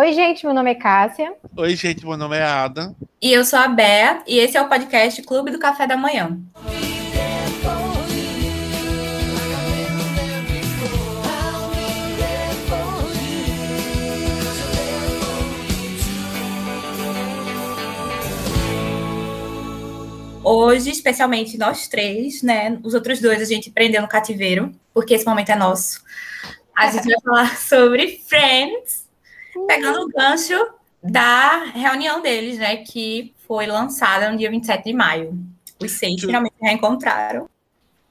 Oi, gente, meu nome é Cássia. Oi, gente, meu nome é Ada. E eu sou a Bea, e esse é o podcast Clube do Café da Manhã. Hoje, especialmente nós três, né? Os outros dois a gente prendeu no cativeiro, porque esse momento é nosso. A gente vai falar sobre Friends, pegando o gancho da reunião deles, né? Que foi lançada no dia 27 de maio. Os seis finalmente reencontraram.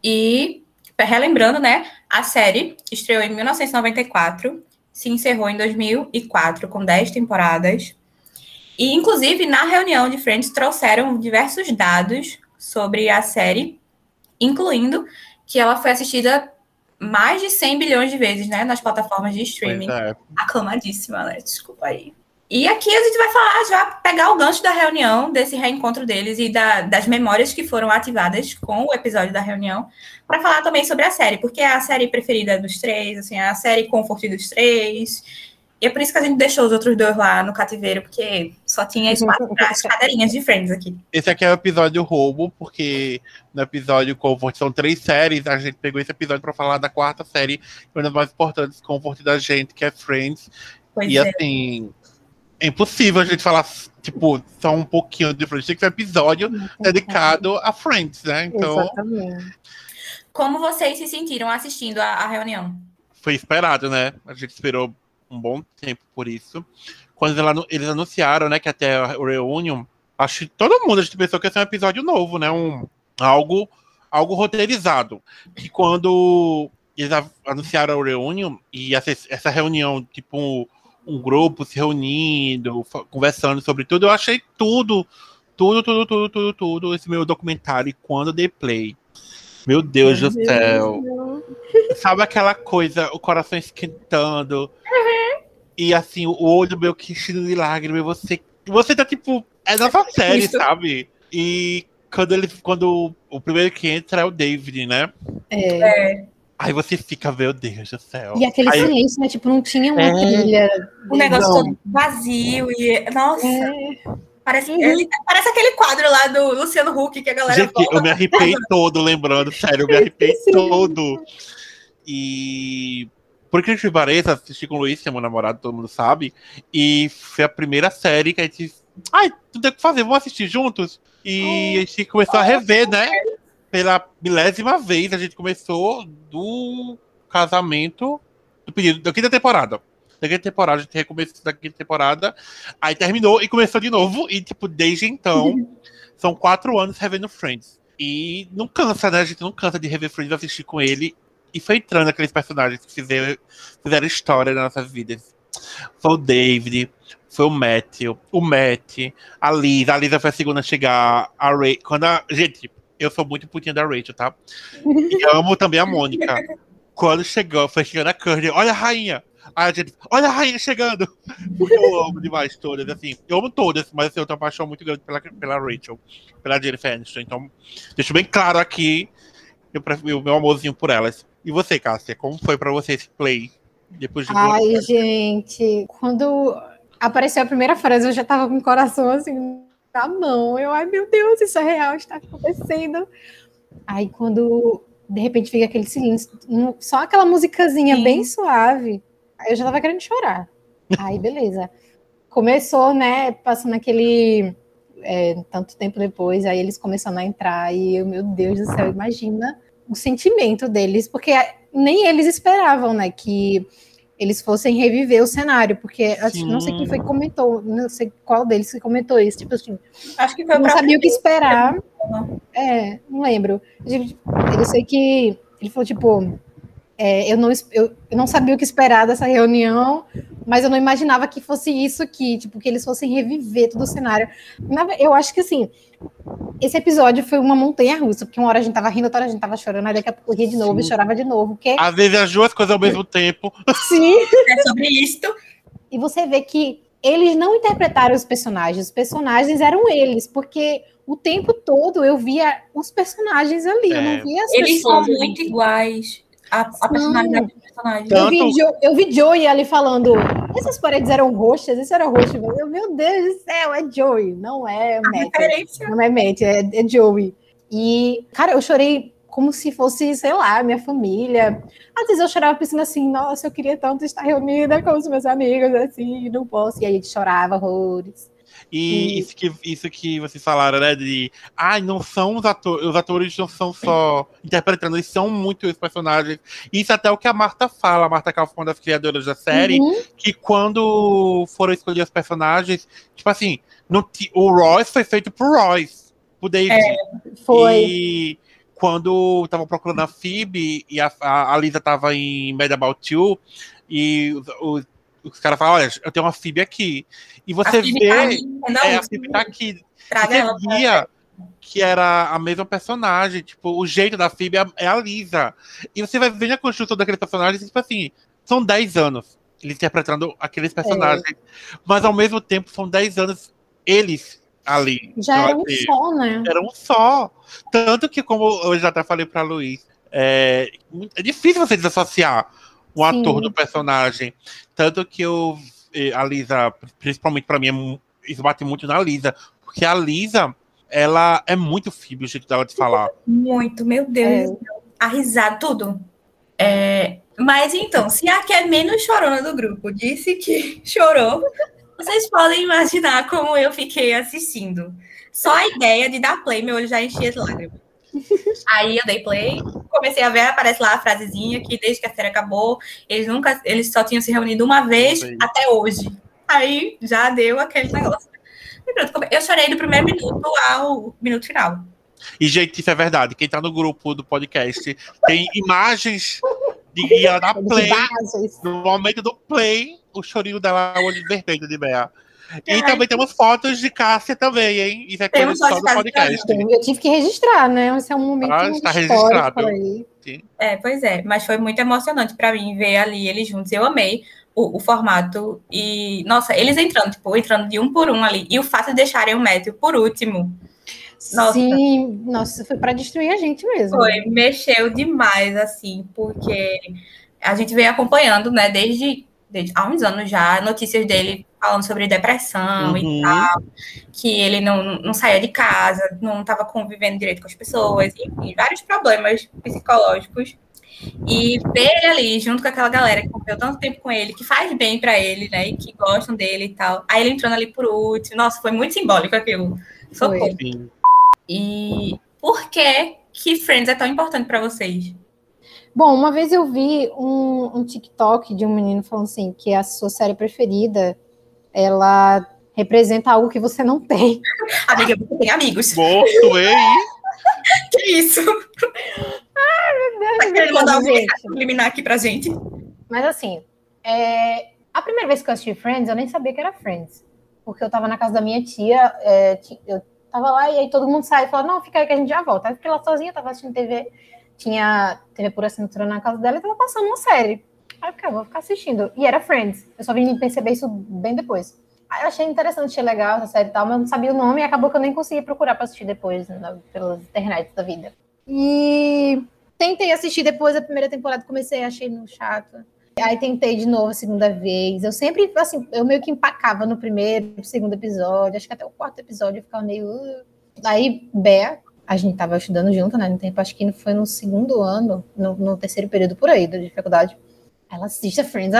E, relembrando, né? A série estreou em 1994, se encerrou em 2004, com 10 temporadas. E, inclusive, na reunião de Friends, trouxeram diversos dados sobre a série, incluindo que ela foi assistida mais de 100 bilhões de vezes, né, nas plataformas de streaming. É. Aclamadíssima, né? Desculpa aí. E aqui a gente vai falar, já pegar o gancho da reunião, desse reencontro deles e das memórias que foram ativadas com o episódio da reunião, para falar também sobre a série, porque é a série preferida dos três, assim, é a série conforto dos três. E é por isso que a gente deixou os outros dois lá no cativeiro, porque só tinha espaço para as cadeirinhas de Friends aqui. Esse aqui é o episódio roubo, porque no episódio Comfort são 3 séries, a gente pegou esse episódio para falar da 4ª série, uma das mais importantes Comfort da gente, que é Friends. Pois e é. Assim, é impossível a gente falar, tipo, só um pouquinho de Friends. Esse episódio dedicado a Friends, né? Então, exatamente. Como vocês se sentiram assistindo a reunião? Foi esperado, né? A gente esperou um bom tempo por isso. Quando eles anunciaram, né, que até a Reunion, acho que todo mundo pensou que ia ser um episódio novo, né, algo roteirizado. E quando eles anunciaram a Reunion, e essa reunião, tipo, um grupo se reunindo, conversando sobre tudo, eu achei tudo, esse meu documentário, E Quando Dei Play. Meu Deus do céu. Sabe aquela coisa, o coração esquentando, e assim, o olho meu que cheio de lágrimas, você tá tipo, é nossa série, isso, sabe? E quando o primeiro que entra é o David, né? É. Aí você fica, meu Deus do céu. E aquele silêncio, né? Tipo, não tinha uma trilha. O negócio todo vazio e, nossa. É. Parece aquele quadro lá do Luciano Huck que a galera... Gente, volta. Eu me arrepiei todo, lembrando, sério, eu me arrepiei todo. E... Por que a gente pareça, assisti com o Luís, que é meu namorado, todo mundo sabe. E foi a primeira série que a gente... Ai, não tem o que fazer, vamos assistir juntos? E a gente começou a rever, né? Pela milésima vez, a gente começou do casamento, do pedido da quinta temporada. Da quinta temporada, a gente recomeçou da quinta temporada. Aí terminou e começou de novo. E, tipo, desde então, são 4 anos revendo Friends. E não cansa, né? A gente não cansa de rever Friends, assistir com ele. E foi entrando aqueles personagens que fizeram história nas nossas vidas. Foi o David, foi o Matthew, a Lisa. A Lisa foi a segunda a chegar. A Rachel. Gente, eu sou muito putinha da Rachel, tá? E amo também a Mônica. Quando chegou, foi chegando a Curry. Olha a rainha! Aí a gente, olha a rainha chegando! Eu amo demais todas, assim. Eu amo todas, mas assim, eu tenho uma paixão muito grande pela Rachel, pela Jennifer Aniston. Então, deixo bem claro aqui o meu amorzinho por elas. E você, Cássia, como foi pra você esse play? Depois de gente, quando apareceu a primeira frase, eu já tava com o coração assim na mão. Ai, meu Deus, isso é real, está acontecendo. Aí quando, de repente, fica aquele silêncio, só aquela musicazinha bem suave, aí eu já tava querendo chorar. Aí, beleza. Começou, né, passando aquele... tanto tempo depois, aí eles começaram a entrar e eu, meu Deus do céu, imagina o sentimento deles, porque nem eles esperavam, né, que eles fossem reviver o cenário, porque não sei quem foi que comentou, não sei qual deles que comentou isso, tipo assim, acho que foi, não sabia o que esperar, não lembro, eu sei que ele falou, tipo, eu não sabia o que esperar dessa reunião, mas eu não imaginava que fosse isso aqui, tipo, que eles fossem reviver todo o cenário. Eu acho que, assim, esse episódio foi uma montanha-russa, porque uma hora a gente tava rindo, outra hora a gente tava chorando, aí daqui a pouco ria de novo e chorava de novo. Porque... Às vezes as duas coisas ao mesmo tempo. Sim. É sobre isto. E você vê que eles não interpretaram os personagens eram eles, porque... O tempo todo eu via os personagens ali, eu não via as pessoas. Eles são muito iguais. A personalidade dos personagens. Eu vi Joey ali falando, Essas paredes eram roxas, isso era roxo. Meu Deus do céu, é Joey, não é Matthew. Não é Matthew, é Joey. E, cara, eu chorei como se fosse, sei lá, minha família. Às vezes eu chorava pensando assim, nossa, eu queria tanto estar reunida com os meus amigos, assim, não posso. E aí a gente chorava horrores. E isso que vocês falaram, né, de não são os atores não são só interpretando, eles são muito os personagens. Isso até é o que a Marta fala, a Marta Kauffman, uma das criadoras da série, que quando foram escolher os personagens, tipo assim, o Royce foi feito pro Royce, pro David. Foi. E quando estavam procurando a Phoebe e a Lisa tava em Mad About You, e os caras falam, olha, eu tenho uma Phoebe aqui. E você vê... a Phoebe tá aqui. Você via que era a mesma personagem. Tipo, o jeito da Phoebe é a Lisa. E você vai ver a construção daqueles personagens, tipo assim, são 10 anos eles interpretando aqueles personagens. Mas, ao mesmo tempo, são 10 anos eles ali. Já era um só, né? Era um só. Tanto que, como eu já até falei pra Luís, é difícil você desassociar o ator do personagem. Tanto que a Lisa, principalmente pra mim, isso bate muito na Lisa. Porque a Lisa, ela é muito Phoebe, o jeito dela de falar. Muito, meu Deus. A risada, tudo. Mas então, se a que é menos chorona do grupo disse que chorou, vocês podem imaginar como eu fiquei assistindo. Só a ideia de dar play, meu olho já enchia de lágrimas. Aí eu dei play, comecei a ver, aparece lá a frasezinha que desde que a série acabou, eles só tinham se reunido uma vez até hoje. Aí já deu aquele negócio. E pronto, eu chorei do primeiro minuto ao minuto final. E, gente, isso é verdade. Quem tá no grupo do podcast tem imagens de guia da play. No momento do play, o chorinho dela é o olho vermelho de Bea. E também temos fotos de Cássia também, hein? Isso é coisa só do podcast. Eu tive que registrar, né? Esse é um momento está registrado aí. Pois é. Mas foi muito emocionante pra mim ver ali eles juntos. Eu amei o formato. E, nossa, eles entrando de um por um ali. E o fato de deixarem o Matthew por último. Nossa. Sim, nossa, foi pra destruir a gente mesmo. Foi, mexeu demais, assim, porque a gente veio acompanhando, né, desde há uns anos já, notícias dele falando sobre depressão e tal, que ele não saía de casa, não estava convivendo direito com as pessoas, enfim, vários problemas psicológicos. E ver ele ali, junto com aquela galera que conviveu tanto tempo com ele, que faz bem pra ele, né, e que gostam dele e tal. Aí ele entrando ali por último. Nossa, foi muito simbólico aquilo. Socorro. E por que Friends é tão importante pra vocês? Bom, uma vez eu vi um TikTok de um menino falando assim, que a sua série preferida, ela representa algo que você não tem. Amiga, você tem amigos. Morto, hein? Que isso? Ai, meu Deus. Vai mandar um recado preliminar aqui pra gente. Mas assim, a primeira vez que eu assisti Friends, eu nem sabia que era Friends. Porque eu tava na casa da minha tia, eu tava lá e aí todo mundo sai e fala, não, fica aí que a gente já volta. Aí eu fiquei lá sozinha, tava assistindo TV... Tinha TV por assinatura na casa dela e tava passando uma série. Aí eu vou ficar assistindo. E era Friends. Eu só vim perceber isso bem depois. Aí eu achei interessante, achei legal essa série e tal, mas eu não sabia o nome e acabou que eu nem conseguia procurar pra assistir depois, né, pelas internet da vida. E tentei assistir depois a primeira temporada, comecei, achei muito chato. Aí tentei de novo a segunda vez. Eu sempre, assim, eu meio que empacava no primeiro, no segundo episódio. Acho que até o quarto episódio eu ficava meio... Aí, Bea... A gente tava estudando junto, né, no tempo, acho que foi no segundo ano, no terceiro período por aí, de faculdade. Ela assiste a Friends,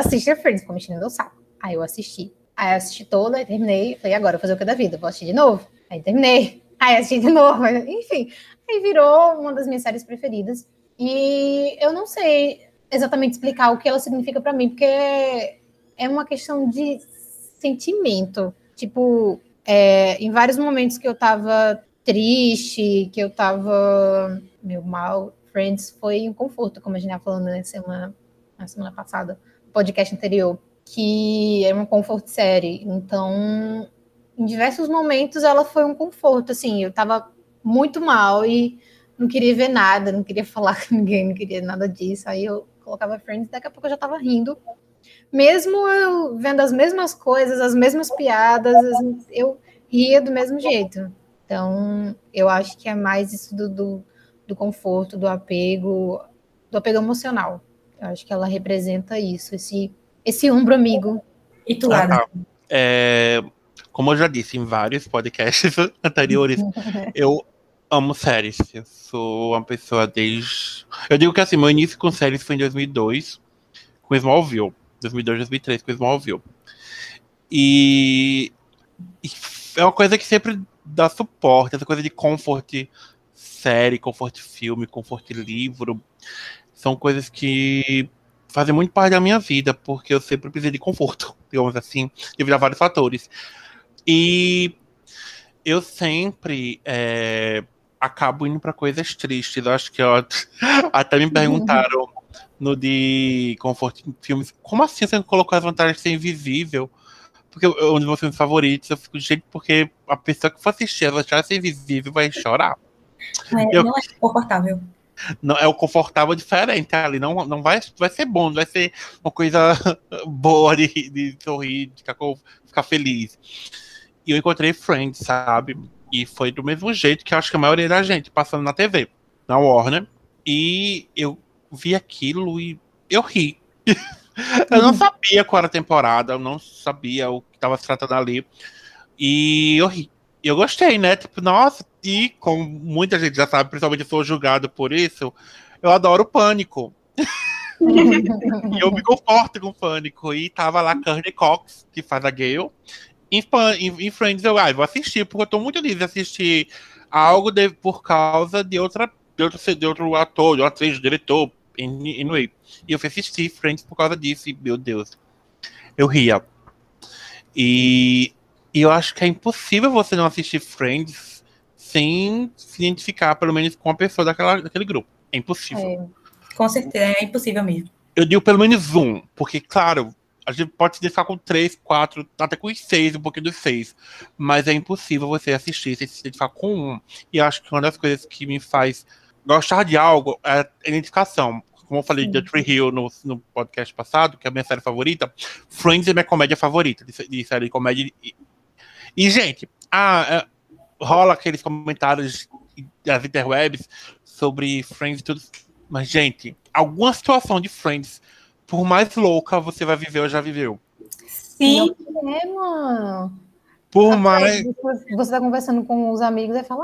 ficou me enchendo o saco. Aí eu assisti. Aí eu assisti toda, aí terminei, falei, agora eu vou fazer o que da vida? Vou assistir de novo. Aí terminei. Aí assisti de novo, enfim. Aí virou uma das minhas séries preferidas. E eu não sei exatamente explicar o que ela significa pra mim, porque é uma questão de sentimento. Tipo, em vários momentos que eu tava... triste, que eu tava meio mal, Friends foi um conforto, como a gente estava falando na semana passada, no podcast anterior, que é uma comfort série. Então, em diversos momentos ela foi um conforto, assim, eu tava muito mal e não queria ver nada, não queria falar com ninguém, não queria nada disso, aí eu colocava Friends e daqui a pouco eu já tava rindo. Mesmo eu vendo as mesmas coisas, as mesmas piadas, eu ria do mesmo jeito. Então, eu acho que é mais isso do conforto, do apego emocional. Eu acho que ela representa isso, esse ombro amigo E tu, Ada? Como eu já disse em vários podcasts anteriores, eu amo séries. Eu sou uma pessoa desde... Eu digo que assim, meu início com séries foi em 2002, com Esmalview. 2002, 2003, com Esmalview. E é uma coisa que sempre dá suporte, essa coisa de conforto série, conforto filme, conforto livro. São coisas que fazem muito parte da minha vida, porque eu sempre precisei de conforto, digamos assim, devido a vários fatores. E eu sempre acabo indo para coisas tristes. Eu acho que até me perguntaram no de conforto em filmes, como assim você colocou As Vantagens de Ser Invisível? Porque é um dos meus filmes favoritos. Eu fico, gente, porque a pessoa que for assistir As Vantagens de Ser Invisível vai chorar. Não é confortável. Não, é o confortável diferente ali. Não vai ser bom, não vai ser uma coisa boa de sorrir, de ficar feliz. E eu encontrei Friends, sabe? E foi do mesmo jeito que eu acho que a maioria da gente, passando na TV, na Warner. E eu vi aquilo e eu ri. Eu não sabia qual era a temporada, eu não sabia o que estava se tratando ali. E eu ri. Eu gostei, né? Tipo, nossa, e como muita gente já sabe, principalmente eu sou julgado por isso, eu adoro Pânico. Eu me conforto com Pânico. E tava lá Carney Cox, que faz a Gale. Em Friends, eu vou assistir, porque eu tô muito livre de assistir algo por causa de outro ator, de uma atriz, de diretor, anyway. E eu fui assistir Friends por causa disso, e, meu Deus, eu ria. E eu acho que é impossível você não assistir Friends sem se identificar, pelo menos, com a pessoa daquele grupo. É impossível. Com certeza, é impossível mesmo. Eu digo pelo menos um, porque, claro, a gente pode se identificar com 3, 4, até com os 6, um pouquinho dos 6. Mas é impossível você assistir sem se identificar com um. E acho que uma das coisas que me faz gostar de algo é a identificação. Como eu falei de The Tree Hill no podcast passado, que é a minha série favorita, Friends é minha comédia favorita, de série de comédia. E gente, rola aqueles comentários das interwebs sobre Friends e tudo. Mas, gente, alguma situação de Friends, por mais louca você vai viver ou já viveu. Sim, é, mano. Por mais... Você tá conversando com os amigos e fala,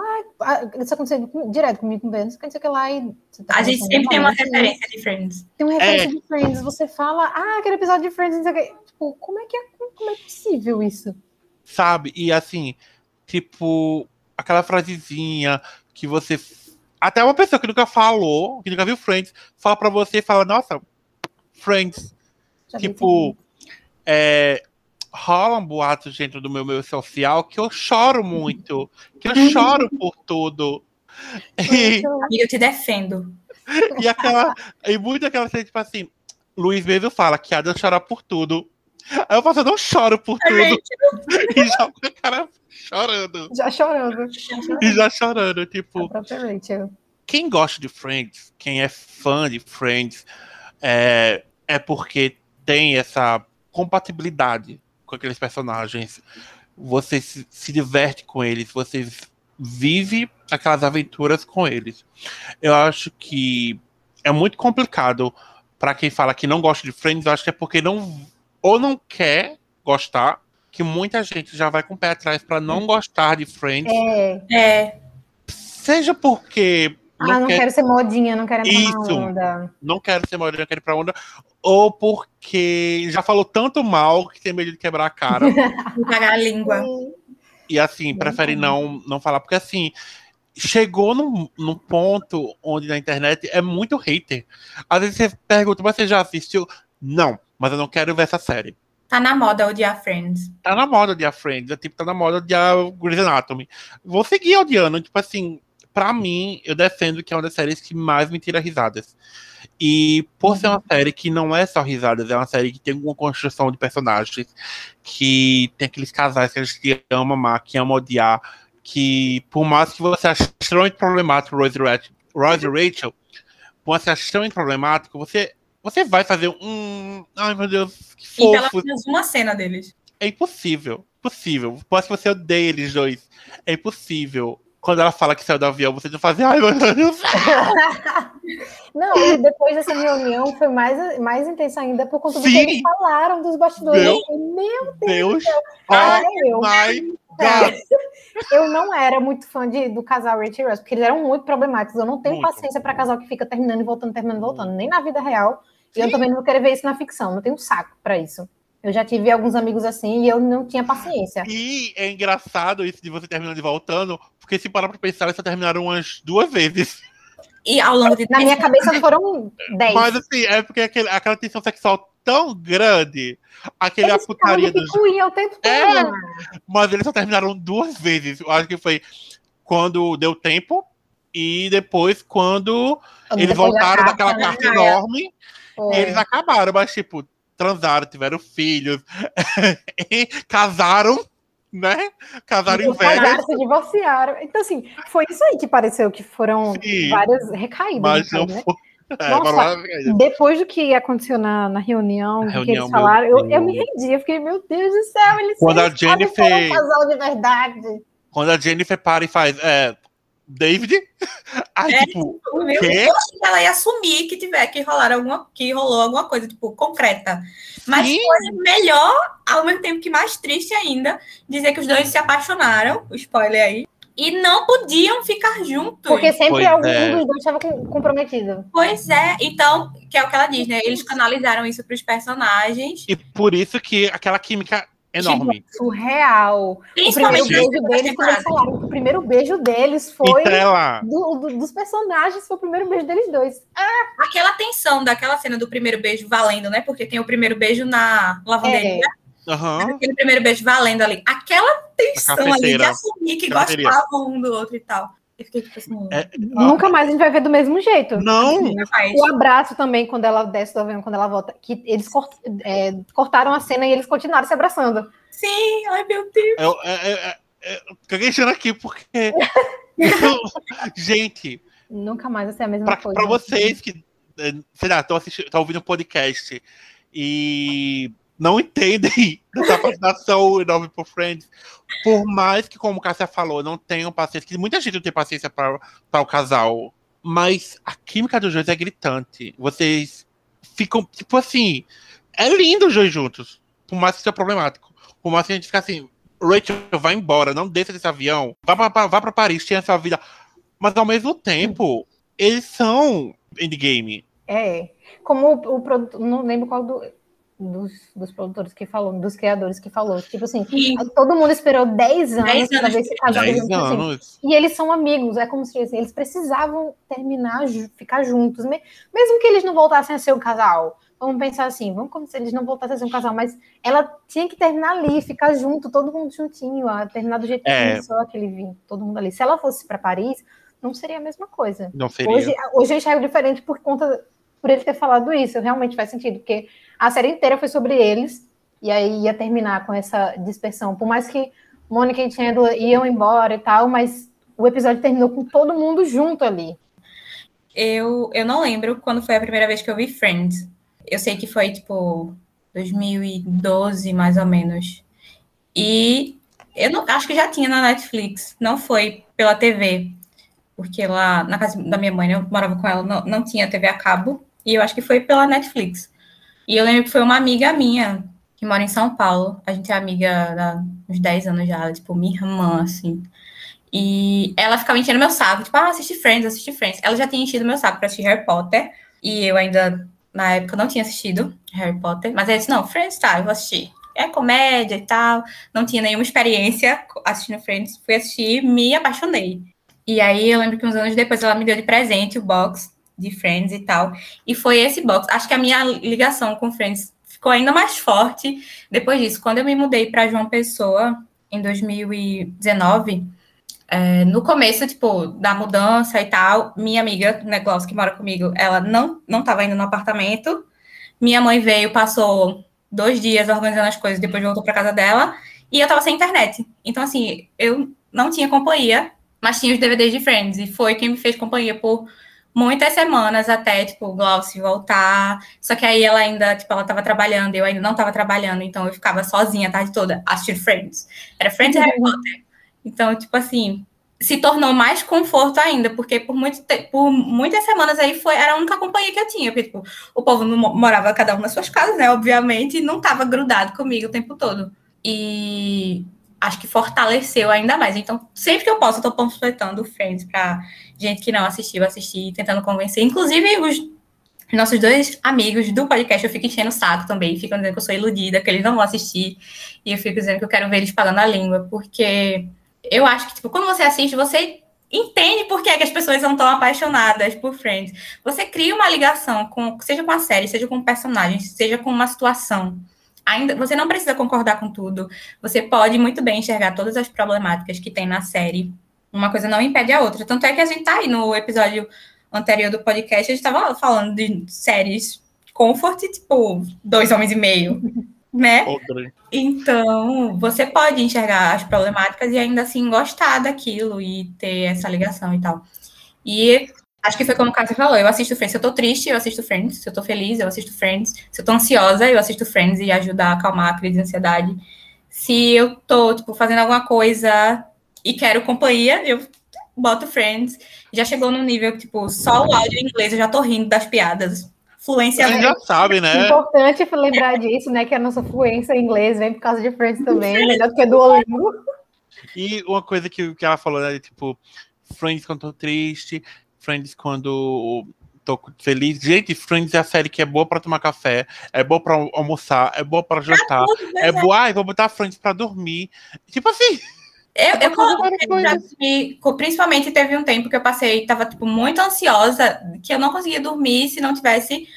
isso aconteceu direto comigo, com o Ben, não sei o que lá. E você tá, a gente sempre tem uma referência de Friends. Tem uma referência de Friends, você fala, aquele episódio de Friends, não sei o que. Tipo, como é possível isso? Sabe? E assim, tipo, aquela frasezinha que você... Até uma pessoa que nunca falou, que nunca viu Friends, fala pra você e fala, nossa... Friends, já tipo, rola um boato dentro do meu meio social que eu choro muito, que eu choro por tudo. E eu te defendo. E muito aquela coisa, tipo assim, Luís mesmo fala que Ada chora por tudo. Aí eu falo, eu não choro por tudo. E já o cara chorando. Já chorando, tipo... Quem gosta de Friends, quem é fã de Friends... É porque tem essa compatibilidade com aqueles personagens. Você se diverte com eles, você vive aquelas aventuras com eles. Eu acho que é muito complicado para quem fala que não gosta de Friends. Eu acho que é porque não quer gostar, que muita gente já vai com o pé atrás para não gostar de Friends. Seja porque... Não quero ser modinha, não quero ir pra onda. Não quero ser modinha, não quero ir pra onda. Ou porque já falou tanto mal que tem medo de quebrar a cara. Cagar a língua. E assim, prefere não falar. Porque assim, chegou num ponto onde na internet é muito hater. Às vezes você pergunta, mas você já assistiu? Não, mas eu não quero ver essa série. Tá na moda odiar Friends. Tá na moda odiar Friends. Tá na moda odiar Grey's Anatomy. Vou seguir odiando, tipo assim... Pra mim, eu defendo que é uma das séries que mais me tira risadas. E por ser uma série que não é só risadas, é uma série que tem uma construção de personagens, que tem aqueles casais que a gente ama amar, que ama odiar, que por mais que você ache extremamente problemático Royce e Rachel, por mais que você ache extremamente problemático, você vai fazer ai meu Deus, que fofo. E pelo menos uma cena deles. É impossível. Por mais que você odeie eles dois, é impossível. Quando ela fala que saiu do avião, você não faz... Ai, meu Deus! Não, e depois dessa reunião foi mais intensa ainda por conta do que eles falaram dos bastidores. Meu Deus. Eu não era muito fã do casal Rachel e Royce, porque eles eram muito problemáticos. Eu não tenho paciência para casal que fica terminando e voltando, nem na vida real. Sim. E eu também não vou querer ver isso na ficção, não tenho saco para isso. Eu já tive alguns amigos assim e eu não tinha paciência. E é engraçado isso de você terminando e voltando, porque se parar pra pensar, eles só terminaram umas 2 vezes. E ao longo de... Na minha cabeça foram 10. Mas assim, é porque aquela tensão sexual tão grande, aquele eles aputaria do... o tempo todo. É, mas eles só terminaram 2 vezes. Eu acho que foi quando deu tempo e depois quando eles voltaram daquela carta enorme e eles acabaram, mas tipo... Transaram, tiveram filhos, casaram, né? Casaram em velhos. Casaram, se divorciaram. Então, assim, foi isso aí que pareceu que foram várias recaídas. Mas não foi. Né? Nossa, depois do que aconteceu na reunião, do que eles falaram, eu me rendi. Eu fiquei, meu Deus do céu, eles foram um casal de verdade. Quando a Jennifer para e faz... David? Ai, tipo, meu Deus, eu achei que ela ia assumir que rolou alguma coisa, tipo, concreta. Mas foi melhor, ao mesmo tempo que mais triste ainda, dizer que os dois se apaixonaram, spoiler aí, e não podiam ficar juntos. Porque sempre algum dos dois estava comprometido. Pois é, então, que é o que ela diz, né? Eles canalizaram isso para os personagens. E por isso que aquela química... enorme. Surreal. O primeiro beijo deles foi dos personagens, foi o primeiro beijo deles dois. Ah. Aquela tensão daquela cena do primeiro beijo valendo, né? Porque tem o primeiro beijo na lavanderia. Uhum. Aquele primeiro beijo valendo ali. Aquela tensão ali de assumir que gostavam um do outro e tal. Eu fiquei tipo assim... Nunca mais a gente vai ver do mesmo jeito. Não! Assim, o abraço também, quando ela desce do avião, quando ela volta, que eles cortaram a cena e eles continuaram se abraçando. Sim! Ai, meu Deus! Eu caguei aqui, porque... Gente! Nunca mais vai ser a mesma coisa. Pra vocês que, sei lá, estão ouvindo um podcast e não entendem essa apresentação enorme por Friends, por mais que, como Cássia falou, não tenham paciência, que muita gente não tem paciência para o casal, mas a química dos dois é gritante. Vocês ficam, tipo assim, é lindo os dois juntos, por mais que seja problemático. Por mais que a gente fica assim, Rachel, vai embora, não desça desse avião, vá pra Paris, tenha sua vida. Mas, ao mesmo tempo, eles são endgame. Como o produto, não lembro qual dos produtores que falou, dos criadores que falou, tipo assim, todo mundo esperou 10 anos pra ver esse casal juntos. E eles são amigos, é como se assim, eles precisavam terminar, ficar juntos, mesmo que eles não voltassem a ser um casal. Vamos pensar assim, vamos como se eles não voltassem a ser um casal, mas ela tinha que terminar ali, ficar junto, todo mundo juntinho, terminar do jeito que começou aquele vinho, todo mundo ali. Se ela fosse pra Paris, não seria a mesma coisa. Não seria. Hoje eu enxergo diferente por ele ter falado isso, realmente faz sentido, porque a série inteira foi sobre eles, e aí ia terminar com essa dispersão. Por mais que Mônica e Chandler iam embora e tal, mas o episódio terminou com todo mundo junto ali. Eu não lembro quando foi a primeira vez que eu vi Friends. Eu sei que foi, tipo, 2012, mais ou menos. E eu não, acho que já tinha na Netflix, não foi pela TV. Porque lá na casa da minha mãe, eu morava com ela, não tinha TV a cabo. E eu acho que foi pela Netflix. E eu lembro que foi uma amiga minha, que mora em São Paulo. A gente é amiga há uns 10 anos já, tipo, minha irmã, assim. E ela ficava enchendo meu saco, tipo, assiste Friends. Ela já tinha enchido meu saco pra assistir Harry Potter. E eu ainda, na época, não tinha assistido Harry Potter. Mas ela disse, não, Friends, tá, eu vou assistir. É comédia e tal. Não tinha nenhuma experiência assistindo Friends. Fui assistir, me apaixonei. E aí eu lembro que uns anos depois ela me deu de presente o box de Friends e tal. E foi esse box. Acho que a minha ligação com Friends ficou ainda mais forte depois disso. Quando eu me mudei para João Pessoa, em 2019, no começo, tipo, da mudança e tal, minha amiga, né, Glaucia, que mora comigo, ela não estava indo no apartamento. Minha mãe veio, passou 2 dias organizando as coisas, depois voltou para casa dela. E eu tava sem internet. Então, assim, eu não tinha companhia, mas tinha os DVDs de Friends. E foi quem me fez companhia por... muitas semanas até, tipo, Glaucio voltar. Só que aí ela ainda, tipo, ela tava trabalhando, eu ainda não tava trabalhando, então eu ficava sozinha a tarde toda assistindo Friends. Era Friends e Harry Potter. Então, tipo assim, se tornou mais conforto ainda, porque por muitas semanas aí era a única companhia que eu tinha, porque tipo, o povo não morava cada um nas suas casas, né, obviamente, e não estava grudado comigo o tempo todo. E acho que fortaleceu ainda mais. Então, sempre que eu posso, eu tô panfletando Friends pra gente que não assistiu, assistir, tentando convencer. Inclusive, os nossos dois amigos do podcast, eu fico enchendo o saco também, ficam dizendo que eu sou iludida, que eles não vão assistir, e eu fico dizendo que eu quero ver eles pagando a língua, porque eu acho que, tipo, quando você assiste, você entende por que é que as pessoas são tão apaixonadas por Friends. Você cria uma ligação, seja com a série, seja com personagens, seja com uma situação. Ainda, você não precisa concordar com tudo, você pode muito bem enxergar todas as problemáticas que tem na série. Uma coisa não impede a outra. Tanto é que a gente tá aí no episódio anterior do podcast, a gente tava falando de séries comfort, tipo, 2 Homens e Meio, né? Então, você pode enxergar as problemáticas e ainda assim gostar daquilo e ter essa ligação e tal. E acho que foi como o Cássia falou, eu assisto Friends. Se eu tô triste, eu assisto Friends. Se eu tô feliz, eu assisto Friends. Se eu tô ansiosa, eu assisto Friends e ajuda a acalmar a crise de ansiedade. Se eu tô, tipo, fazendo alguma coisa e quero companhia, eu boto Friends. Já chegou num nível que, tipo, só o áudio em inglês eu já tô rindo das piadas. Fluência. Você já sabe, né? É importante lembrar disso, né? Que a nossa fluência em inglês vem por causa de Friends também, melhor do que do Olingo. E uma coisa que ela falou, né? Tipo, Friends quando eu tô triste, Friends quando tô feliz. Gente, Friends é a série que é boa pra tomar café, é boa pra almoçar, é boa pra jantar, é boa, ai, vou botar Friends pra dormir. Tipo assim. Eu coloquei, principalmente teve um tempo que eu passei, tava tipo, muito ansiosa, que eu não conseguia dormir se não tivesse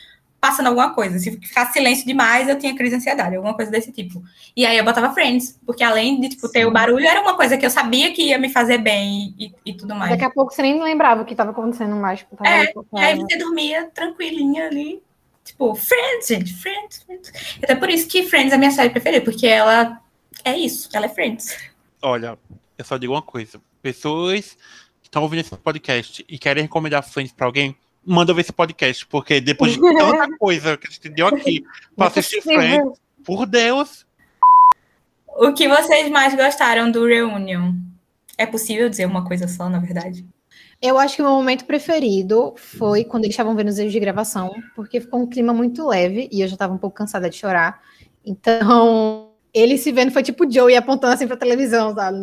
passando alguma coisa. Se ficasse silêncio demais, eu tinha crise de ansiedade, alguma coisa desse tipo. E aí eu botava Friends, porque além de tipo, ter o barulho, era uma coisa que eu sabia que ia me fazer bem e tudo mais. Daqui a pouco você nem lembrava o que estava acontecendo mais. Tipo, aí você dormia tranquilinha ali. Tipo, Friends, gente, Friends, Friends. Até por isso que Friends é a minha série preferida, porque ela é isso, ela é Friends. Olha, eu só digo uma coisa. Pessoas que estão ouvindo esse podcast e querem recomendar Friends pra alguém, manda ver esse podcast, porque depois de tanta coisa que a gente deu aqui pra assistir Friends, por Deus. O que vocês mais gostaram do Reunion? É possível dizer uma coisa só, na verdade? Eu acho que o meu momento preferido foi quando eles estavam vendo os erros de gravação, porque ficou um clima muito leve e eu já tava um pouco cansada de chorar. Então, ele se vendo foi tipo o Joey apontando assim pra televisão, sabe?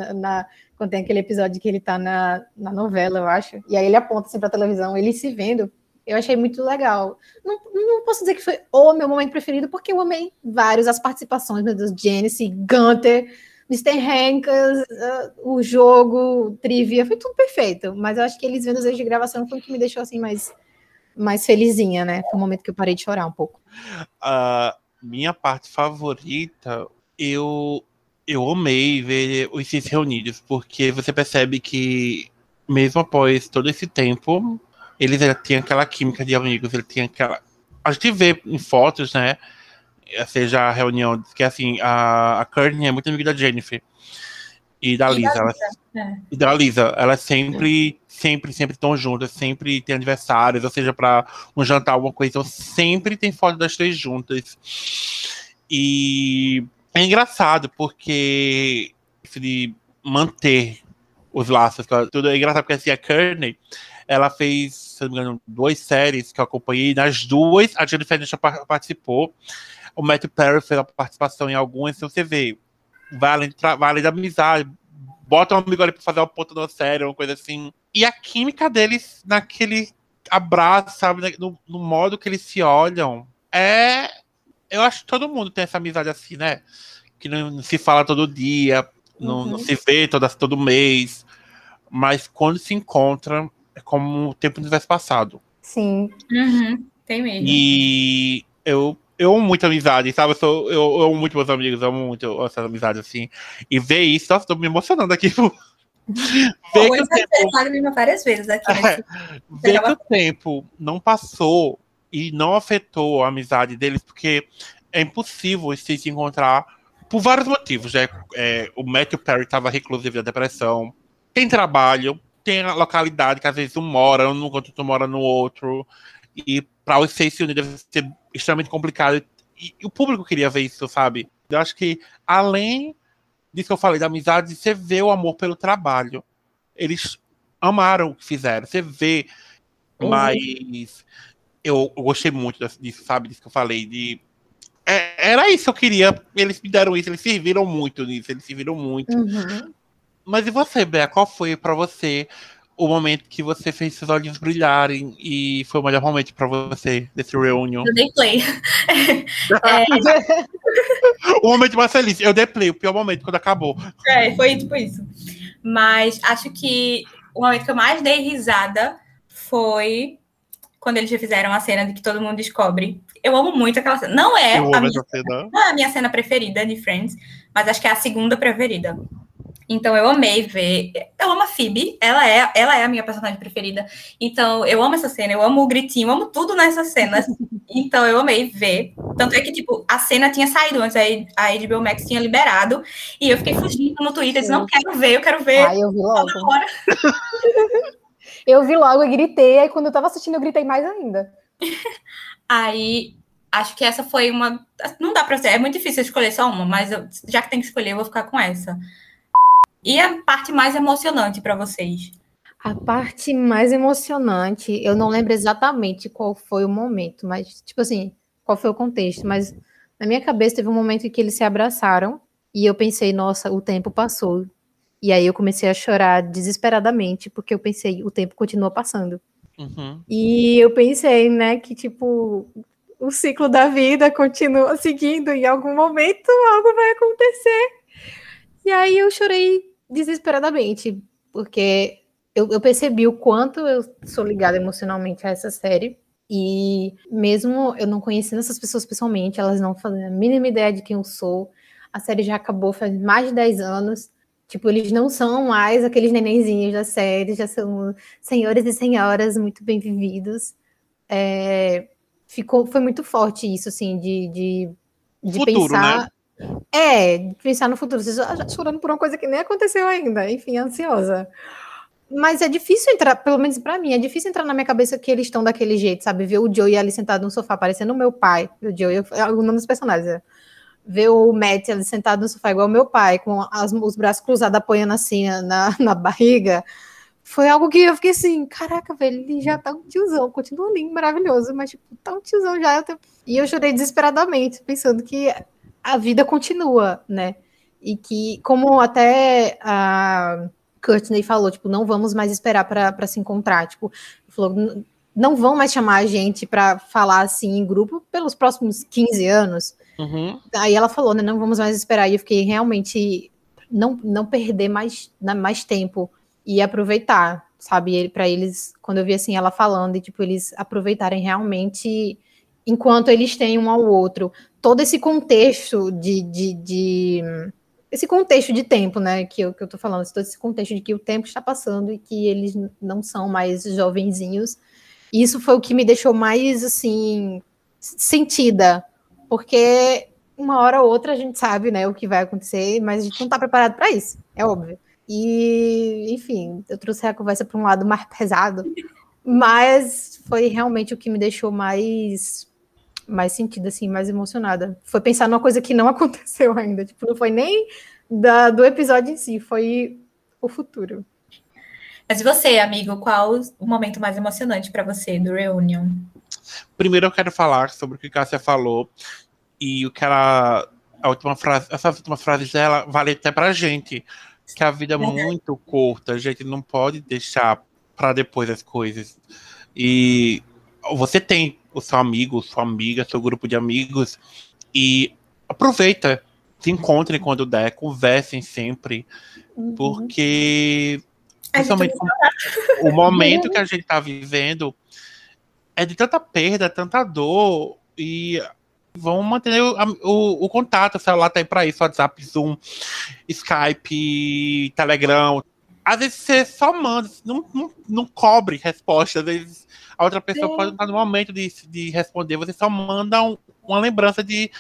Quando tem aquele episódio que ele tá na novela, eu acho. E aí ele aponta assim pra televisão, ele se vendo. Eu achei muito legal. Não, não posso dizer que foi o meu momento preferido, porque eu amei vários, as participações, meu Deus, Janice, Gunther, Mr. Hanks, o jogo, trivia, foi tudo perfeito. Mas eu acho que eles vendo os erros de gravação foi o que me deixou assim mais felizinha, né? Foi o momento que eu parei de chorar um pouco. Minha parte favorita... Eu amei ver os seis reunidos, porque você percebe que, mesmo após todo esse tempo, eles já têm aquela química de amigos, ele tem aquela... A gente vê em fotos, né, seja a reunião, que assim, a Carney é muito amiga da Jennifer e da Lisa. Elas sempre estão juntas, sempre tem aniversários, ou seja, pra um jantar, alguma coisa, então sempre tem foto das três juntas. E... é engraçado, porque isso de manter os laços, tudo é engraçado, porque assim, a Carney, ela fez, se não me engano, 2 séries que eu acompanhei, nas 2, a Jennifer Aniston participou, o Matthew fez a participação em algumas, então você vê, vai além da amizade, bota um amigo ali pra fazer uma ponta de uma série, uma coisa assim, e a química deles, naquele abraço, sabe, no modo que eles se olham, é... Eu acho que todo mundo tem essa amizade assim, né? Que não se fala todo dia, não se vê todo mês. Mas quando se encontra, é como o tempo não tivesse passado. Sim. Uhum. Tem mesmo. E eu amo muito amizade, sabe? Eu amo muito meus amigos, eu amo muito essas amizades assim. E ver isso, nossa, tô me emocionando aqui. Ver que o tempo... várias vezes aqui. Ver que o tempo não passou... e não afetou a amizade deles, porque é impossível se encontrar por vários motivos, né? O Matthew Perry estava recluso devido à depressão, tem trabalho, tem a localidade que às vezes um mora, um enquanto outro mora no outro, e para os 6 se unir deve ser extremamente complicado, e o público queria ver isso, sabe? Eu acho que, além disso que eu falei, da amizade, você vê o amor pelo trabalho. eles amaram o que fizeram. Você vê, mas eu gostei muito disso, sabe? Disso que eu falei. Era isso que eu queria. Eles me deram isso, eles serviram muito nisso, eles serviram muito. Uhum. Mas e você, Bea? Qual foi pra você o momento que você fez seus olhos brilharem e foi o melhor momento pra você desse reunião? Eu dei play. O momento mais feliz. Eu dei play, o pior momento, quando acabou. Foi tipo isso. Mas acho que o momento que eu mais dei risada foi quando eles fizeram a cena de que todo mundo descobre. Eu amo muito aquela cena. Não é a minha cena preferida de Friends, mas acho que é a segunda preferida. Então, eu amei ver... Eu amo a Phoebe, ela é a minha personagem preferida. Então, eu amo essa cena, eu amo o gritinho, eu amo tudo nessa cena. Então, eu amei ver. Tanto é que, tipo, a cena tinha saído antes, a HBO Max tinha liberado. E eu fiquei fugindo no Twitter, disse, não quero ver, eu quero ver. Ah, eu vi logo. Eu vi logo, eu gritei, aí quando eu tava assistindo, eu gritei mais ainda. Aí... Acho que essa foi uma... Não dá pra... É muito difícil escolher só uma, mas já que tem que escolher, eu vou ficar com essa. E a parte mais emocionante pra vocês? A parte mais emocionante... Eu não lembro exatamente qual foi o momento, mas, tipo assim, qual foi o contexto. Mas na minha cabeça teve um momento em que eles se abraçaram e eu pensei, nossa, o tempo passou. E aí eu comecei a chorar desesperadamente, porque eu pensei, o tempo continua passando. Uhum. E eu pensei, né, que, tipo... O ciclo da vida continua seguindo, em algum momento algo vai acontecer. E aí eu chorei desesperadamente, porque eu percebi o quanto eu sou ligada emocionalmente a essa série. E mesmo eu não conhecendo essas pessoas pessoalmente, elas não fazem a mínima ideia de quem eu sou. A série já acabou faz mais de 10 anos. Tipo, eles não são mais aqueles nenenzinhos da série, já são senhores e senhoras muito bem vividos. Foi muito forte isso, assim, de futuro, pensar... Né? De pensar no futuro. Vocês já chorando por uma coisa que nem aconteceu ainda. Enfim, ansiosa. Mas é difícil entrar, pelo menos pra mim, é difícil entrar na minha cabeça que eles estão daquele jeito, sabe? Ver o Joey ali sentado no sofá, parecendo o meu pai. O Joey é o nome dos personagens, né? Ver o Matt ali sentado no sofá, igual o meu pai, com os braços cruzados, apoiando assim na barriga... Foi algo que eu fiquei assim, caraca, velho, ele já tá um tiozão, continua lindo, maravilhoso, mas tipo, tá um tiozão já. E eu chorei desesperadamente, pensando que a vida continua, né? E que, como até a Courtney falou, tipo, não vamos mais esperar pra se encontrar, tipo, falou, não vão mais chamar a gente pra falar assim em grupo pelos próximos 15 anos. Uhum. Aí ela falou, né, não vamos mais esperar, e eu fiquei realmente, não perder mais tempo. E aproveitar, sabe? Pra eles, quando eu vi assim ela falando, e tipo, eles aproveitarem realmente enquanto eles têm um ao outro. Todo esse contexto esse contexto de tempo, né? Que eu tô falando, todo esse contexto de que o tempo está passando e que eles não são mais jovenzinhos. Isso foi o que me deixou mais, assim, sentida. Porque uma hora ou outra a gente sabe, né, o que vai acontecer, mas a gente não tá preparado pra isso, é óbvio. E, enfim, eu trouxe a conversa para um lado mais pesado, mas foi realmente o que me deixou mais sentida, assim, mais emocionada. Foi pensar numa coisa que não aconteceu ainda, tipo, não foi nem do episódio em si, foi o futuro. Mas você, amigo, qual o momento mais emocionante para você do Reunion? Primeiro eu quero falar sobre o que Cássia falou e o que ela... Essas últimas frases dela valem até pra gente. Que a vida é muito curta, a gente não pode deixar para depois as coisas. E você tem o seu amigo, sua amiga, seu grupo de amigos, e aproveita, se encontrem quando der, conversem sempre, porque principalmente o momento que a gente tá vivendo é de tanta perda, tanta dor, e vão manter o contato, o celular tá aí pra isso, WhatsApp, Zoom, Skype, Telegram. Às vezes você só manda, não cobre resposta, às vezes a outra pessoa pode estar no momento de responder, você só manda uma lembrança de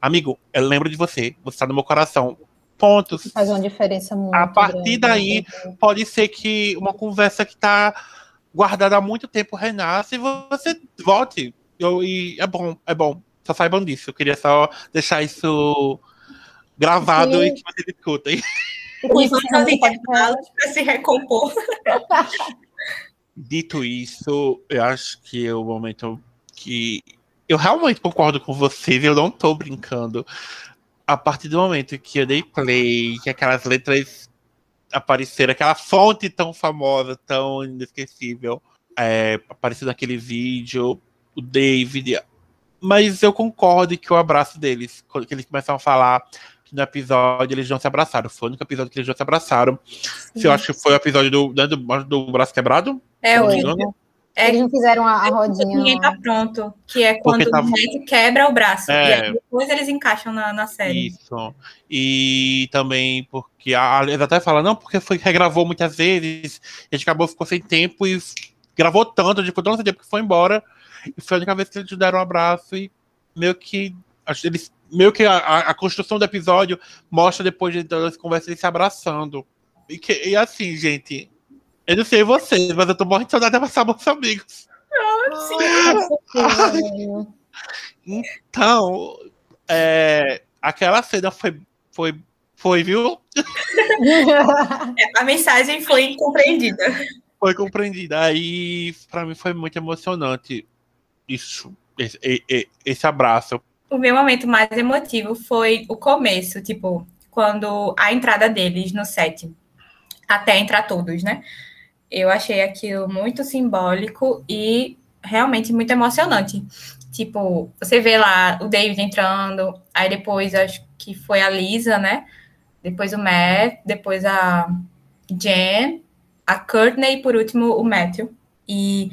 amigo, eu lembro de você tá no meu coração. Pontos. Faz uma diferença muito grande. A partir daí, pode ser que uma conversa que tá guardada há muito tempo renasce e você volte. E é bom. Só saibam disso, eu queria só deixar isso gravado e que vocês escutem. E vários intervalos para se recompor. Dito isso, eu acho que é o momento que... Eu realmente concordo com vocês, eu não tô brincando. A partir do momento que eu dei play, que aquelas letras apareceram, aquela fonte tão famosa, tão inesquecível, apareceu naquele vídeo, o David... Mas eu concordo que o abraço deles, quando eles começam a falar que no episódio eles não se abraçaram. Foi o único episódio que eles não se abraçaram. Sim. Eu acho que foi o episódio do braço quebrado. Eles não fizeram a rodinha. Ninguém tá pronto, que é quando o Matt quebra o braço. E aí depois eles encaixam na série. Isso. E também porque eles até falam, não, porque foi regravou muitas vezes, a gente ficou sem tempo e gravou tanto, tipo, não sei tempo que foi embora. E foi a única vez que eles deram um abraço e meio que a construção do episódio mostra depois de todas as conversas eles se abraçando. E assim, gente, eu não sei vocês, mas eu tô morrendo de saudade de abraçar meus amigos. Então, aquela cena foi, viu? A mensagem foi compreendida. Foi compreendida. Aí, pra mim, foi muito emocionante isso, esse abraço. O meu momento mais emotivo foi o começo, tipo, quando a entrada deles no set, até entrar todos, né? Eu achei aquilo muito simbólico e realmente muito emocionante. Tipo, você vê lá o David entrando, aí depois acho que foi a Lisa, né? Depois o Matt, depois a Jen... a Courtney e, por último, o Matthew. E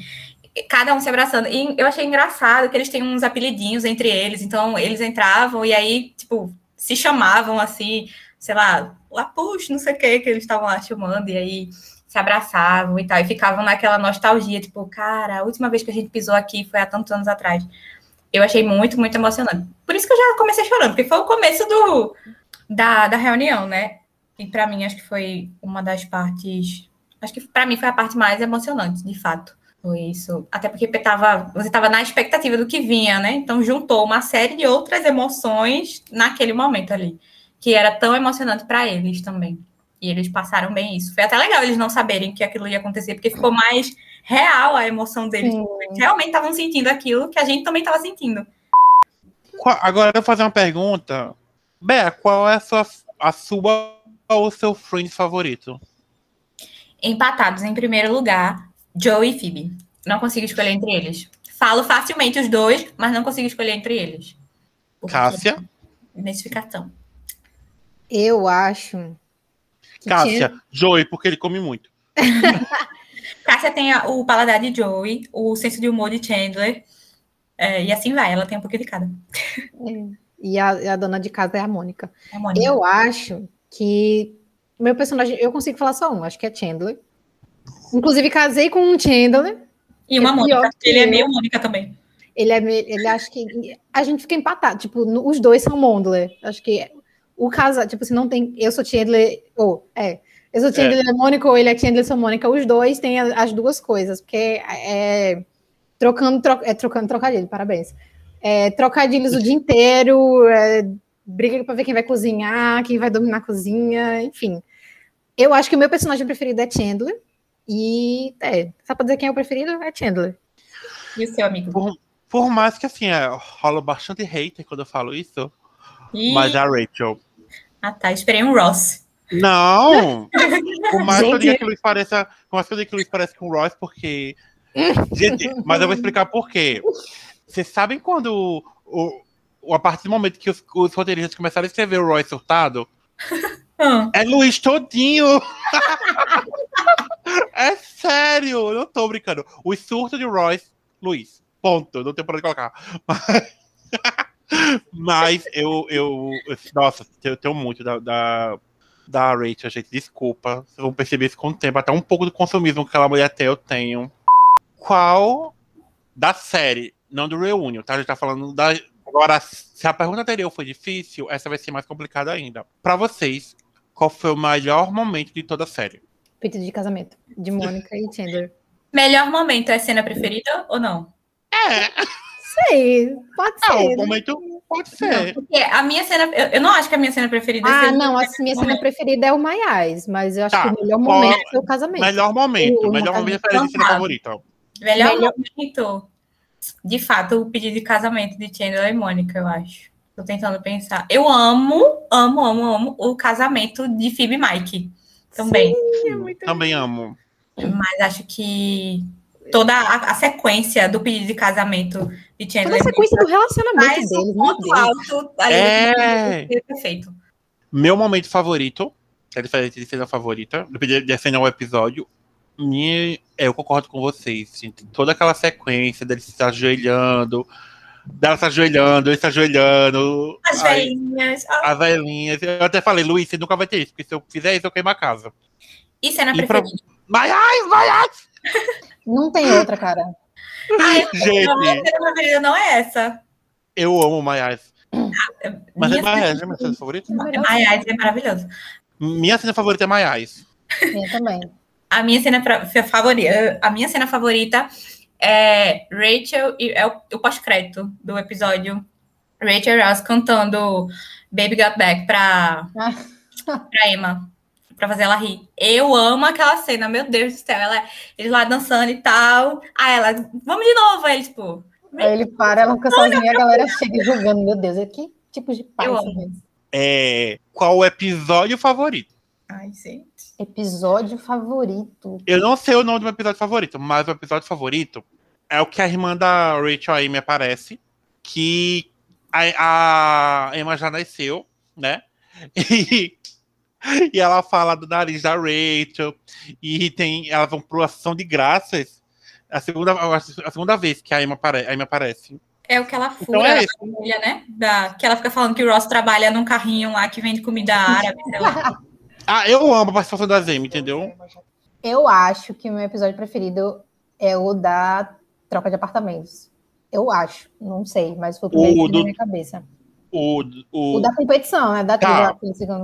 cada um se abraçando. E eu achei engraçado que eles têm uns apelidinhos entre eles. Então, eles entravam e aí, tipo, se chamavam assim, sei lá, Lapuxo, não sei o que eles estavam lá chamando. E aí, se abraçavam e tal. E ficavam naquela nostalgia, tipo, cara, a última vez que a gente pisou aqui foi há tantos anos atrás. Eu achei muito, muito emocionante. Por isso que eu já comecei chorando, porque foi o começo da reunião, né? E pra mim, acho que foi uma das partes... Acho que para mim foi a parte mais emocionante, de fato. Foi isso. Até porque você estava na expectativa do que vinha, né? Então juntou uma série de outras emoções naquele momento ali, que era tão emocionante para eles também. E eles passaram bem isso. Foi até legal eles não saberem que aquilo ia acontecer, porque ficou mais real a emoção deles. Sim. Eles realmente estavam sentindo aquilo que a gente também estava sentindo. Agora eu vou fazer uma pergunta. Bé, qual é a sua ou seu Friends favorito? Empatados em primeiro lugar, Joey e Phoebe. Não consigo escolher entre eles. Falo facilmente os dois, mas não consigo escolher entre eles. Cássia? Identificação. Eu acho... Cássia, Joey, porque ele come muito. Cássia tem o paladar de Joey, o senso de humor de Chandler, e assim vai, ela tem um pouquinho de cada. E a dona de casa é a Mônica. Eu acho que... Meu personagem, eu consigo falar só um, acho que é Chandler. Inclusive, casei com um Chandler. E uma Mônica. Ele é meio Mônica também. Ele acho que... A gente fica empatado. Tipo, os dois são Mondler. Acho que o casal... Tipo, se não tem... Eu sou Chandler... Eu sou Chandler e Mônica, ou ele é Chandler e sou Mônica. Os dois têm as duas coisas. Porque trocando trocadilho, parabéns. Trocadilhos o dia inteiro... Briga pra ver quem vai cozinhar, quem vai dominar a cozinha, enfim. Eu acho que o meu personagem preferido é Chandler. E, só pra dizer quem é o preferido, é Chandler. E o seu amigo? Por mais que, assim, rola bastante hater quando eu falo isso. Mas a Rachel. Ah, tá. Esperei um Royce. Não! Por mais que eu diga que o Luís parece com o Royce, porque... Gente, mas eu vou explicar por quê. Vocês sabem quando a partir do momento que os roteiristas começaram a escrever o Royce surtado, é Luís todinho. É sério, eu não tô brincando. O surto de Royce, Luís. Ponto, não tem pra onde colocar. Mas eu nossa, eu tenho muito da Rachel, gente. Desculpa, vocês vão perceber isso com o tempo. Até um pouco do consumismo que aquela mulher até eu tenho. Qual da série, não do Reunion, tá? A gente tá falando da... Agora, se a pergunta anterior foi difícil, essa vai ser mais complicada ainda. Pra vocês, qual foi o melhor momento de toda a série? Pedido de casamento, de Mônica e Chandler. Melhor momento é cena preferida ou não? sei, pode ser. Não, momento pode ser. Não, porque a minha cena, eu não acho que a minha cena preferida seja... Ah, não, a minha cena preferida é o My Eyes, mas eu acho que o melhor momento é o casamento. Melhor momento é a cena favorita. Melhor momento, de fato, o pedido de casamento de Chandler e Mônica, eu acho. Tô tentando pensar. Eu amo o casamento de Phoebe e Mike. Também. Sim, é muito também lindo. Amo. Mas acho que toda a sequência do pedido de casamento de Chandler... Toda a sequência do relacionamento deles. Muito alto. É perfeito. Meu momento favorito, é diferente de cena favorita, do pedido de assinar o episódio, eu concordo com vocês, gente. Toda aquela sequência deles se ajoelhando, dela se ajoelhando, ele se ajoelhando. As velhinhas. As velhinhas. Eu até falei, Luís, você nunca vai ter isso, porque se eu fizer isso, eu queimo a casa. Isso é na preferida. Vai! Não tem outra, cara. Gente, a preferida não é essa. Eu amo My Eyes. Mas é My Eyes, é minha cena favorita? My Eyes é maravilhoso. Minha cena favorita é My Eyes. Eu também. A minha cena favorita é Rachel e é o pós-crédito do episódio. Rachel e Royce cantando Baby Got Back pra Emma, pra fazer ela rir. Eu amo aquela cena, meu Deus do céu. Eles lá dançando e tal. Aí ela, vamos de novo. Aí, tipo, aí ele para, ela fica sozinha, a galera chega jogando. Meu Deus, que tipo de pai mesmo. Qual o episódio favorito? Ai, gente. Episódio favorito. Eu não sei o nome do meu episódio favorito, mas o episódio favorito é o que a irmã da Rachel aí me aparece, que a Emma já nasceu, né? E ela fala do nariz da Rachel, e elas vão para a ação de graças, a segunda vez que a Emma aparece. É o que ela fura, então da família, né? Que ela fica falando que o Ross trabalha num carrinho lá que vende comida árabe. Eu amo a participação da Zeme, entendeu? Eu acho que o meu episódio preferido é o da troca de apartamentos. Eu acho, não sei, mas foi o primeiro que veio na minha cabeça. O da competição, né? Da trilha,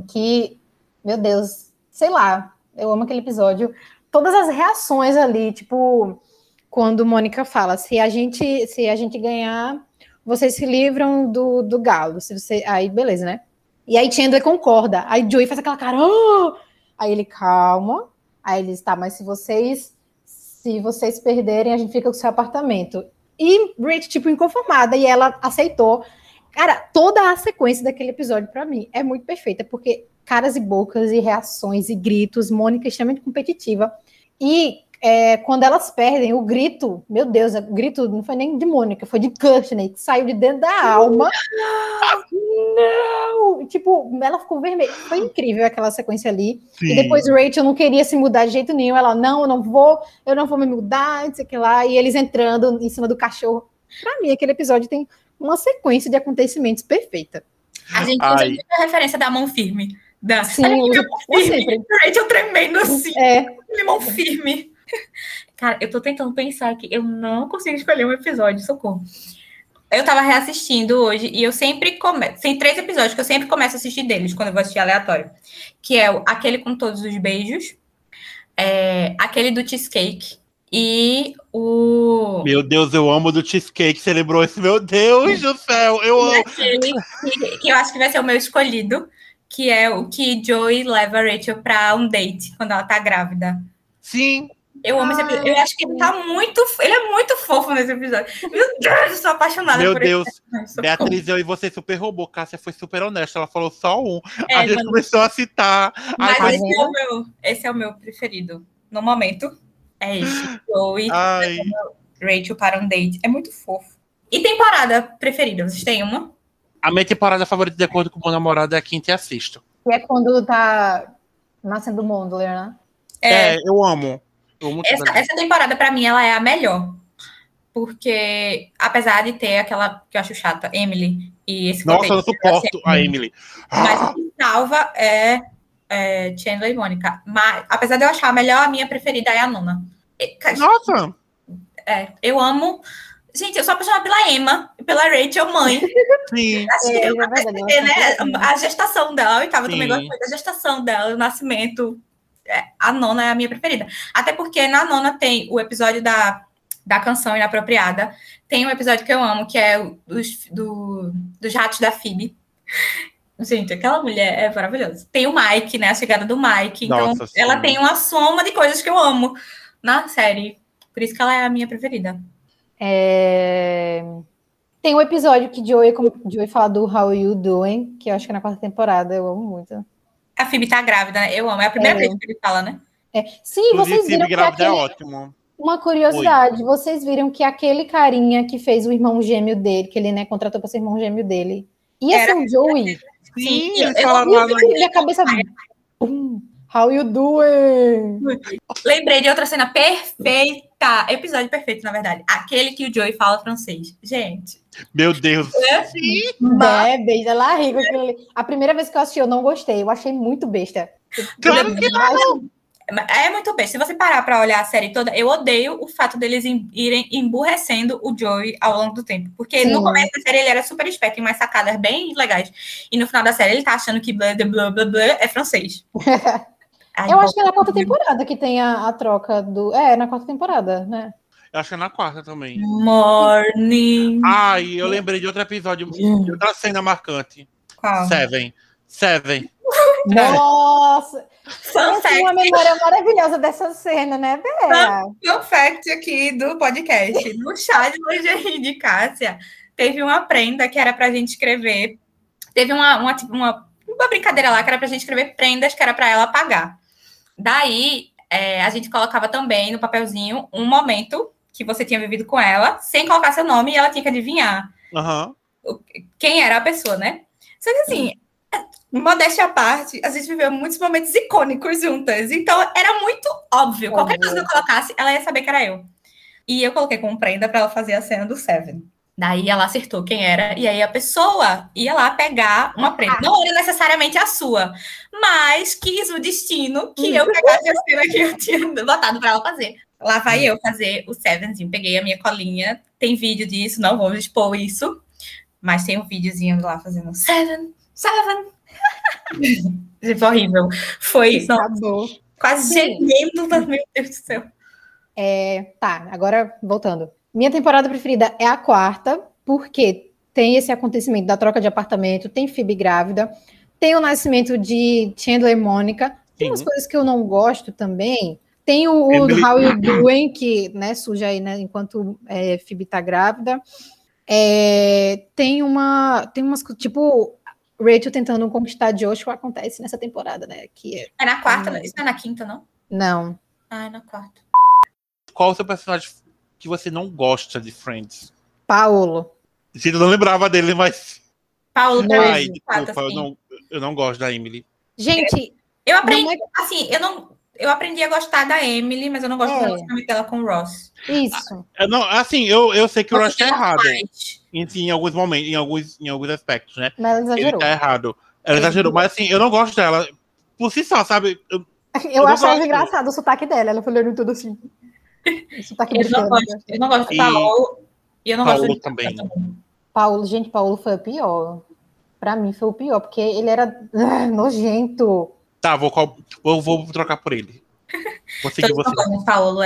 que, meu Deus, sei lá, eu amo aquele episódio. Todas as reações ali, tipo, quando Mônica fala, se a gente ganhar, vocês se livram do galo. Aí, beleza, né? E aí Chandler concorda, aí Joey faz aquela cara, oh! Aí ele, calma, aí ele, tá, mas se vocês perderem, a gente fica com o seu apartamento. E Rachel, tipo, inconformada, e ela aceitou. Cara, toda a sequência daquele episódio, pra mim, é muito perfeita, porque caras e bocas, e reações, e gritos, Mônica é extremamente competitiva, e quando elas perdem, o grito, meu Deus, o grito não foi nem de Mônica, foi de Courtney, que saiu de dentro da alma. Não! Tipo, ela ficou vermelha. Foi incrível aquela sequência ali. Sim. E depois Rachel não queria se mudar de jeito nenhum. Ela, não, eu não vou me mudar, não sei o que lá. E eles entrando em cima do cachorro. Pra mim, aquele episódio tem uma sequência de acontecimentos perfeita. A gente tem a referência da mão firme. Sim, Rachel tremendo assim. Mão firme. Cara, eu tô tentando pensar aqui. Eu não consigo escolher um episódio, socorro. Eu tava reassistindo hoje e eu sempre começo... Tem 3 episódios que eu sempre começo a assistir deles quando eu vou assistir aleatório. Que é aquele com todos os beijos, aquele do cheesecake e o... Meu Deus, eu amo do cheesecake. Você lembrou esse? Meu Deus do céu, eu amo. Que eu acho que vai ser o meu escolhido, que é o que Joey leva a Rachel pra um date quando ela tá grávida. Sim. Eu amo esse episódio. Eu acho que ele é muito fofo nesse episódio. Meu Deus, eu sou apaixonada por ele. Meu Deus, Beatriz, eu e você super roubou. Cássia foi super honesta, ela falou só um. A gente começou a citar. Mas esse é o meu preferido. No momento, é esse. Joey, Rachel para um date. É muito fofo. E temporada preferida? Vocês têm uma? A minha temporada favorita, de acordo com o meu namorado, é a quinta e a sexta. Que é quando tá nascendo o mundo, né? Eu amo. Essa temporada, pra mim, ela é a melhor. Porque, apesar de ter aquela que eu acho chata, Emily, e esse... Nossa, eu suporto a Emily. Mas o que salva é Chandler e Mônica. Mas, apesar de eu achar a melhor, a minha preferida é a nona. Nossa! Eu amo... Gente, eu sou apaixonada pela Emma e pela Rachel, mãe. Sim. A gestação dela, a oitava também gosto da gestação dela, o nascimento... A nona é a minha preferida. Até porque na nona tem o episódio da da canção inapropriada. Tem um episódio que eu amo, que é dos ratos da Phoebe. Gente, aquela mulher é maravilhosa. Tem o Mike, né? A chegada do Mike. Então, nossa, ela tem uma soma de coisas que eu amo na série. Por isso que ela é a minha preferida. Tem um episódio que Joey fala do How You Doing, que eu acho que é na quarta temporada. Eu amo muito. A Phoebe tá grávida, né? Eu amo. É a primeira vez que ele fala, né? Sim, vocês viram que aquele... é ótimo. Uma curiosidade, vocês viram que aquele carinha que fez o irmão gêmeo dele, que ele, né, contratou pra ser irmão gêmeo dele, ia ser o Joey. Sim, eu a cabeça dele. How you doing? Lembrei de outra cena perfeita. Episódio perfeito, na verdade. Aquele que o Joey fala francês. Gente. Meu Deus. Beija lá, rico. A primeira vez que eu assisti, eu não gostei. Eu achei muito besta. Claro que não. É muito bem. Se você parar pra olhar a série toda, eu odeio o fato deles irem emburrecendo o Joey ao longo do tempo. Porque no começo da série ele era super esperto, tem umas sacadas bem legais. E no final da série ele tá achando que blá, blá, blá, blá é francês. Ai, eu acho que é na quarta temporada que tem a troca do... É, na quarta temporada, né? Eu acho que é na quarta também. Morning. Ai, eu lembrei de outro episódio, de outra cena marcante. Qual? Seven. Nossa! Tem uma memória maravilhosa dessa cena, né, Bela? Fun fact aqui do podcast. No chá de lingerie de Cássia, teve uma prenda que era pra gente escrever. Teve uma brincadeira lá que era pra gente escrever prendas que era pra ela pagar. Daí, a gente colocava também no papelzinho um momento que você tinha vivido com ela, sem colocar seu nome, e ela tinha que adivinhar quem era a pessoa, né? Só que assim... Modéstia à parte, a gente viveu muitos momentos icônicos juntas. Então, era muito óbvio. Qualquer coisa que eu colocasse, ela ia saber que era eu. E eu coloquei como prenda pra ela fazer a cena do Seven. Daí, ela acertou quem era. E aí, a pessoa ia lá pegar uma prenda. Não era necessariamente a sua. Mas quis o destino que eu pegasse a cena que eu tinha botado pra ela fazer. Lá vai eu fazer o Sevenzinho. Peguei a minha colinha. Tem vídeo disso, não vamos expor isso. Mas tem um videozinho lá fazendo Seven. Foi horrível. Foi quase gemendo, meu Deus do céu. Tá, agora voltando. Minha temporada preferida é a quarta, porque tem esse acontecimento da troca de apartamento, tem Phoebe grávida, tem o nascimento de Chandler e Mônica. Tem umas coisas que eu não gosto também. Tem o How You Doing, que, né, surge aí, né, enquanto Phoebe tá grávida. Tem umas tipo... Rachel tentando conquistar Joshua acontece nessa temporada, né? Que é na quarta, não. Isso não é na quinta, não? Não. Ah, é na quarta. Qual o seu personagem que você não gosta de Friends? Paulo. Gente, eu não lembrava dele, mas... Paulo, ai, desculpa, eu não gosto da Emily. Gente, eu aprendi, assim, eu aprendi a gostar da Emily, mas eu não gosto do relacionamento dela com o Ross. Isso. Eu sei que o Ross tá errado. Em alguns momentos, em alguns aspectos, né? Mas ela exagerou. Ele tá errado. Ela exagerou, mas assim, eu não gosto dela. Por si só, sabe? Eu achava engraçado o sotaque dela. Ela falou tudo assim. O sotaque dela. Eu não gosto de Paulo. E eu não gosto de também. Paulo, gente, Paulo foi o pior. Pra mim foi o pior, porque ele era nojento. Tá, eu vou trocar por ele. Vou seguir você. Paulo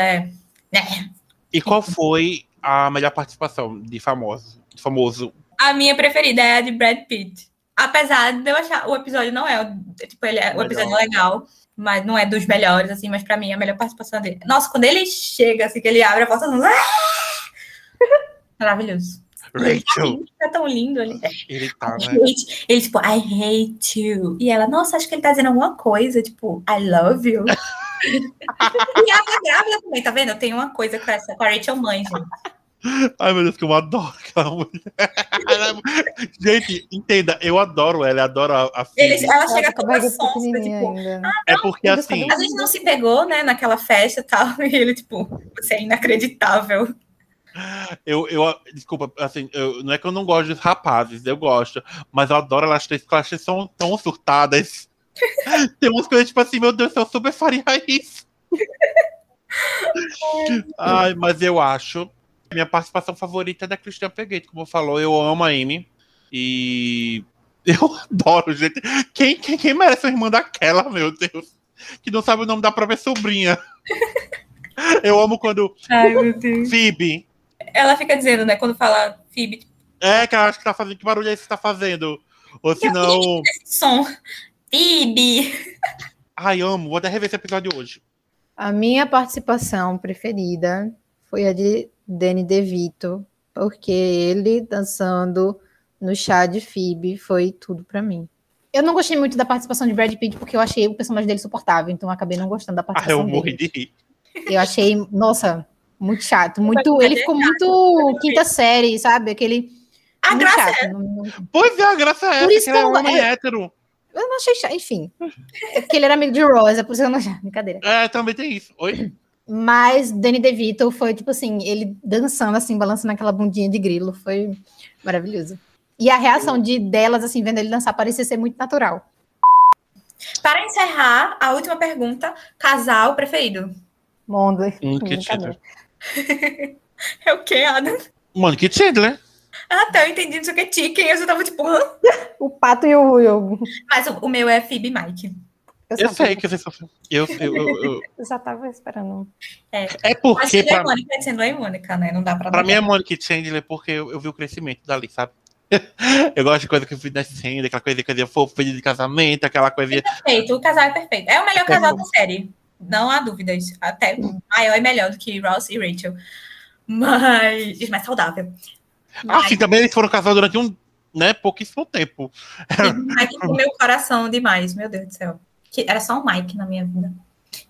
E qual foi a melhor participação de famoso? A minha preferida é a de Brad Pitt. Apesar de eu achar o episódio não é tipo ele é o episódio legal, mas não é dos melhores assim, mas pra mim é a melhor participação dele. Nossa, quando ele chega assim que ele abre a porta, maravilhoso. Rachel. Ele tá tão lindo ali. Ele tá, né? Ele tipo, I hate you. E ela, nossa, acho que ele tá dizendo alguma coisa, tipo, I love you. E ela tá grávida também, tá vendo? Eu tenho uma coisa com a Rachel mãe, gente. Ai, meu Deus, que eu adoro aquela mulher. Gente, entenda, eu adoro ela, eu adoro a filha. Ela chega com uma sonsa, tipo... porque assim... A gente não se pegou, né, naquela festa e tal, e ele, tipo, você é inacreditável. Desculpa, assim, não é que eu não gosto dos rapazes, eu gosto, mas eu adoro elas três, porque elas são tão surtadas. Tem umas coisas, tipo assim, meu Deus, eu super faria isso. Ai, mas eu acho... Minha participação favorita é da Christian Peguet, como falou, eu amo a Amy. E eu adoro, gente. Quem merece uma irmã daquela, meu Deus? Que não sabe o nome da própria sobrinha. Eu amo quando... Ai, meu Deus. Phoebe. Ela fica dizendo, né? Quando fala Phoebe. É, que ela acha que tá fazendo... Que barulho é esse que tá fazendo? Ou se não... Esse som. Phoebe. Ai, amo. Vou até rever esse episódio hoje. A minha participação preferida foi a de Danny DeVito, porque ele dançando no chá de Phoebe foi tudo pra mim. Eu não gostei muito da participação de Brad Pitt, porque eu achei o personagem dele suportável, então eu acabei não gostando da participação dele. Ah, eu morri de rir. Eu achei, nossa, muito chato. Muito, ele ficou muito quinta série, sabe? Aquele... A graça chato, é... Não... Pois é, a graça é essa, que ele é um homem hétero. Eu não achei chato, enfim. É porque ele era amigo de Royce, é por isso que eu não achei. Brincadeira. É, também tem isso. Oi? Mas Danny DeVito foi, tipo assim, ele dançando, assim, balançando aquela bundinha de grilo. Foi maravilhoso. E a reação delas, assim, vendo ele dançar, parecia ser muito natural. Para encerrar, a última pergunta. Casal preferido? Mondler. Que Chandler. É o que, Adam? Mano, que Chandler. Ah, tá, eu entendi, não sei o que é Chicken. Eu já tava tipo... O Pato e o Yogo. Mas o meu é Phoebe e Mike. Eu sei que você sofreu. Eu já tava esperando. É porque... Pra... Mônica, Chandler e Mônica, né? Não dá pra mim é Mônica e Chandler, porque eu vi o crescimento dali, sabe? Eu gosto de coisa que eu fui nascendo, aquela coisa fofa, pedido de casamento, aquela coisinha. É perfeito, o casal é perfeito. É o melhor casal da série. Não há dúvidas. Até maior e melhor do que Ross e Rachel. Mas mais saudável. Mas... Ah, sim, também eles foram casados durante um, né, pouquíssimo tempo. Mike com meu coração demais, meu Deus do céu. Que era só um Mike na minha vida.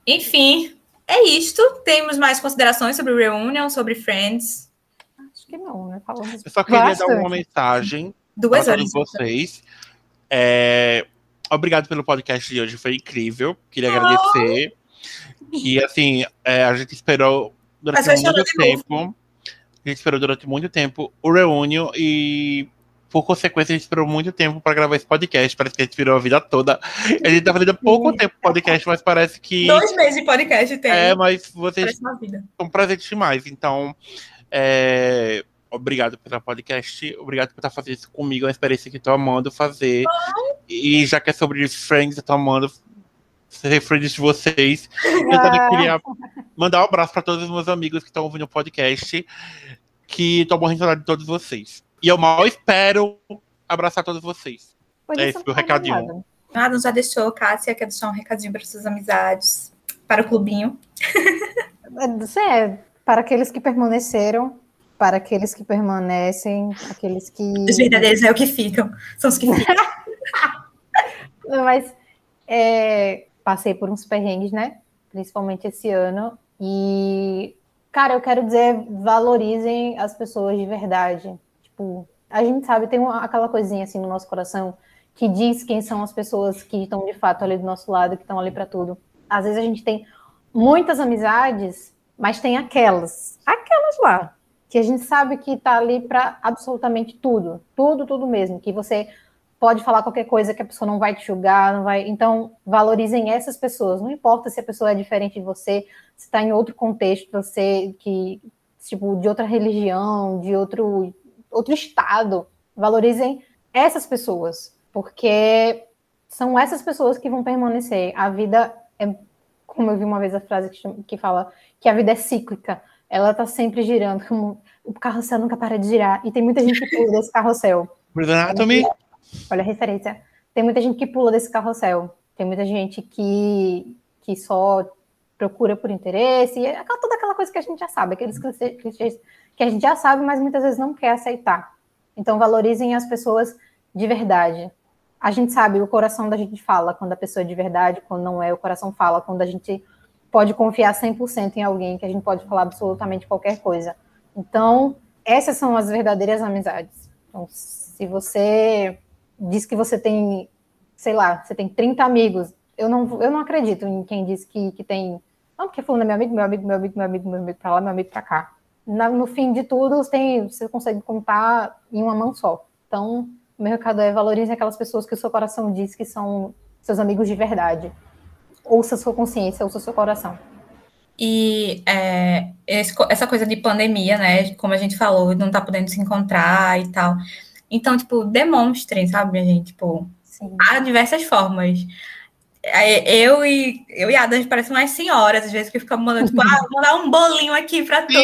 Enfim, é isto. Temos mais considerações sobre Reunion, sobre Friends. Que não, né? Eu só queria dar uma mensagem para vocês. Obrigado pelo podcast de hoje, foi incrível. Queria agradecer. E assim, a gente esperou durante muito tempo. A gente esperou durante muito tempo o Reunion e, por consequência, a gente esperou muito tempo para gravar esse podcast. Parece que a gente virou a vida toda. A gente tá fazendo pouco tempo podcast, mas parece que... 2 meses de podcast tem. É, mas vocês são presentes demais, então... Obrigado pelo podcast, obrigado por estar fazendo isso comigo, é uma experiência que tô amando fazer. E já que é sobre Friends, eu tô amando ser Friends de vocês. Eu também queria mandar um abraço para todos os meus amigos que estão ouvindo o podcast, que tô morrendo de saudade de todos vocês. E eu mal espero abraçar todos vocês. É esse meu recadinho. Adam já deixou, Cássia quer deixar um recadinho para suas amizades, para o clubinho. Para aqueles que permaneceram, para aqueles que permanecem, aqueles que... Os verdadeiros é o que ficam, são os que ficam. Não, mas passei por uns perrengues, né? Principalmente esse ano. E, cara, eu quero dizer, valorizem as pessoas de verdade. Tipo, a gente sabe, tem aquela coisinha assim no nosso coração que diz quem são as pessoas que estão de fato ali do nosso lado, que estão ali para tudo. Às vezes a gente tem muitas amizades... Mas tem aquelas lá, que a gente sabe que tá ali para absolutamente tudo. Tudo, tudo mesmo. Que você pode falar qualquer coisa que a pessoa não vai te julgar, não vai... Então, valorizem essas pessoas. Não importa se a pessoa é diferente de você, se tá em outro contexto, você que, tipo, de outra religião, de outro estado. Valorizem essas pessoas. Porque são essas pessoas que vão permanecer. A vida é... Como eu vi uma vez a frase que fala que a vida é cíclica, ela tá sempre girando, como o carrossel nunca para de girar, e tem muita gente que pula desse carrossel. Olha a referência. Tem muita gente que pula desse carrossel, tem muita gente que só procura por interesse, é toda aquela coisa que a gente já sabe, aqueles que a gente já sabe, mas muitas vezes não quer aceitar. Então valorizem as pessoas de verdade. A gente sabe, o coração da gente fala quando a pessoa é de verdade, quando não é, o coração fala, quando a gente pode confiar 100% em alguém, que a gente pode falar absolutamente qualquer coisa. Então, essas são as verdadeiras amizades. Então, se você diz que você tem, sei lá, você tem 30 amigos, eu não acredito em quem diz que tem... Não, porque falando meu amigo pra lá, meu amigo pra cá. No fim de tudo, você consegue contar em uma mão só. Então... O meu recado é valorize aquelas pessoas que o seu coração diz que são seus amigos de verdade. Ouça a sua consciência, ouça o seu coração. E essa coisa de pandemia, né? Como a gente falou, não tá podendo se encontrar e tal. Então, tipo, demonstrem, sabe, minha gente? Tipo, Sim. Há diversas formas. Eu e Ada, a gente parece umas senhoras, às vezes, que ficam mandando, tipo, vou mandar um bolinho aqui pra tu,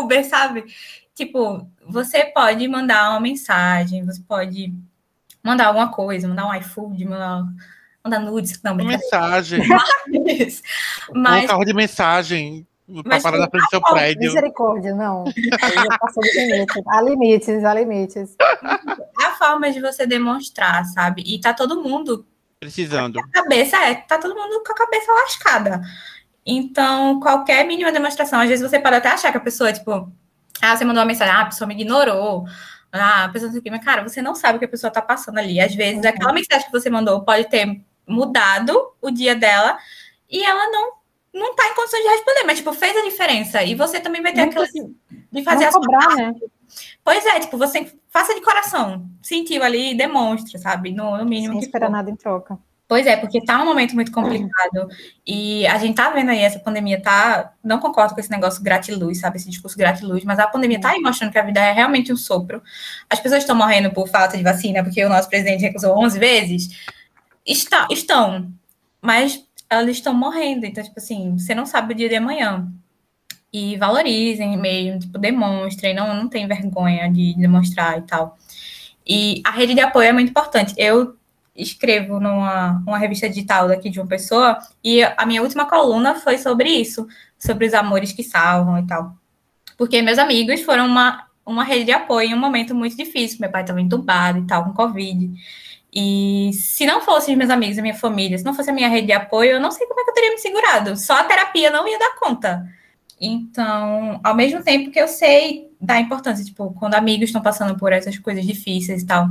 Uber, sabe? Tipo, você pode mandar uma mensagem, você pode mandar alguma coisa, mandar um iFood, mandar nudes. Não, uma mensagem. Mas, um carro de mensagem pra parar na frente do seu prédio. Misericórdia, não. Já passou de limites. Há limites, há limites. É a forma de você demonstrar, sabe? E tá todo mundo precisando. A cabeça tá todo mundo com a cabeça lascada. Então, qualquer mínima demonstração, às vezes você pode até achar que a pessoa, tipo, você mandou uma mensagem, a pessoa me ignorou, a pessoa não sei o quê, mas, cara, você não sabe o que a pessoa tá passando ali. Às vezes, aquela mensagem que você mandou pode ter mudado o dia dela e ela não tá em condições de responder, mas, tipo, fez a diferença. E você também vai ter aquela de fazer a sua parte. Né? Pois é, tipo, você faça de coração, sentiu ali e demonstra, sabe? No mínimo. Sem esperar nada em troca. Pois é, porque tá um momento muito complicado e a gente tá vendo aí, essa pandemia tá... Não concordo com esse negócio gratiluz, sabe? Esse discurso gratiluz, mas a pandemia tá aí mostrando que a vida é realmente um sopro. As pessoas estão morrendo por falta de vacina, porque o nosso presidente recusou 11 vezes. Estão, mas elas estão morrendo. Então, tipo assim, você não sabe o dia de amanhã. E valorizem mesmo, tipo, demonstrem, não tem vergonha de demonstrar e tal. E a rede de apoio é muito importante. Eu escrevo numa revista digital daqui de uma pessoa e a minha última coluna foi sobre isso, sobre os amores que salvam e tal. Porque meus amigos foram uma rede de apoio em um momento muito difícil. Meu pai estava entubado e tal, com Covid. E se não fossem os meus amigos, a minha família, se não fosse a minha rede de apoio, eu não sei como é que eu teria me segurado. Só a terapia não ia dar conta. Então, ao mesmo tempo que eu sei da importância, tipo, quando amigos estão passando por essas coisas difíceis e tal,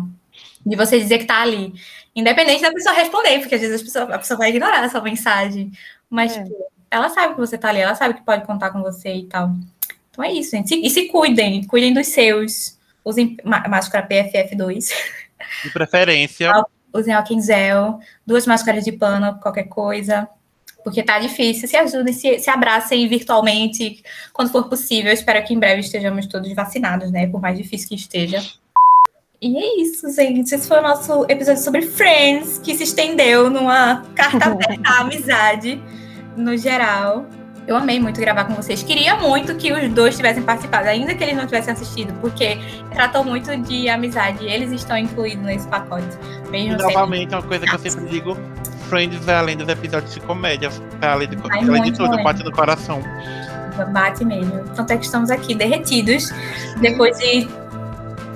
de você dizer que tá ali, independente da pessoa responder, porque às vezes a pessoa vai ignorar essa mensagem, mas tipo, ela sabe que você tá ali, ela sabe que pode contar com você e tal. Então é isso, gente. E se cuidem dos seus, usem máscara PFF2. De preferência. Usem álcool em gel, 2 máscaras de pano, qualquer coisa. Porque tá difícil, se ajudem, se abracem virtualmente, quando for possível. Eu espero que em breve estejamos todos vacinados, né? Por mais difícil que esteja. E é isso, gente. Esse foi o nosso episódio sobre Friends, que se estendeu numa carta aberta à amizade, no geral. Eu amei muito gravar com vocês. Queria muito que os dois tivessem participado, ainda que eles não tivessem assistido, porque tratou muito de amizade. Eles estão incluídos nesse pacote. Mesmo novamente, uma coisa que eu sempre digo, Friends vai além dos episódios de comédia, vai além de tudo, bate no coração. Bate mesmo. Tanto é que estamos aqui derretidos, depois de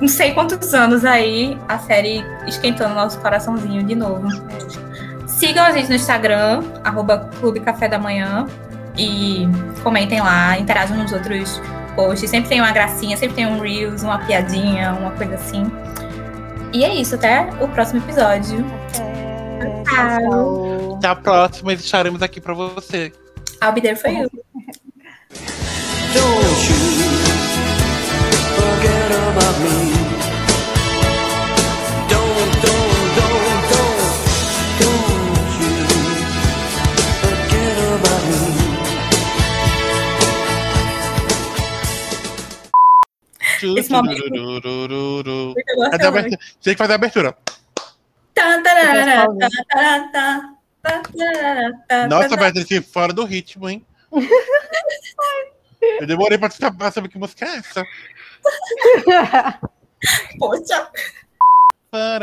não sei quantos anos aí, a série esquentando nosso coraçãozinho de novo. Sigam a gente no Instagram, @Clube Café da Manhã. E comentem lá, interajam nos outros posts. Sempre tem uma gracinha, sempre tem um Reels, uma piadinha, uma coisa assim. E é isso, até o próximo episódio. Tchau. Até a próxima, estaremos aqui pra você. I'll be there for you. Don't you forget about me. Don't you forget about me. Esse momento. Tem que fazer a abertura. Nossa, Beatriz, fora do ritmo, hein? Eu demorei pra saber que música é essa. Poxa. You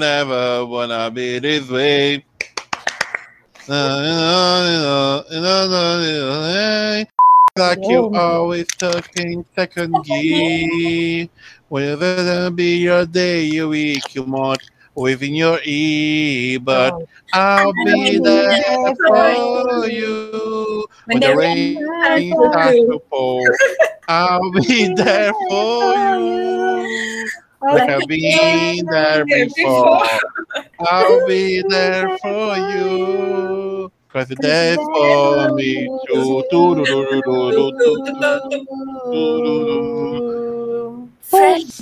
never wanna be this way. Like you always stuck in second gear. Whether be your day, your week, your month, or even your year, but I'll be there for you. When the rain starts to pour, I'll be there for you. Like I've been there before, I'll be there for you. 'Cause you're there for me. Friends.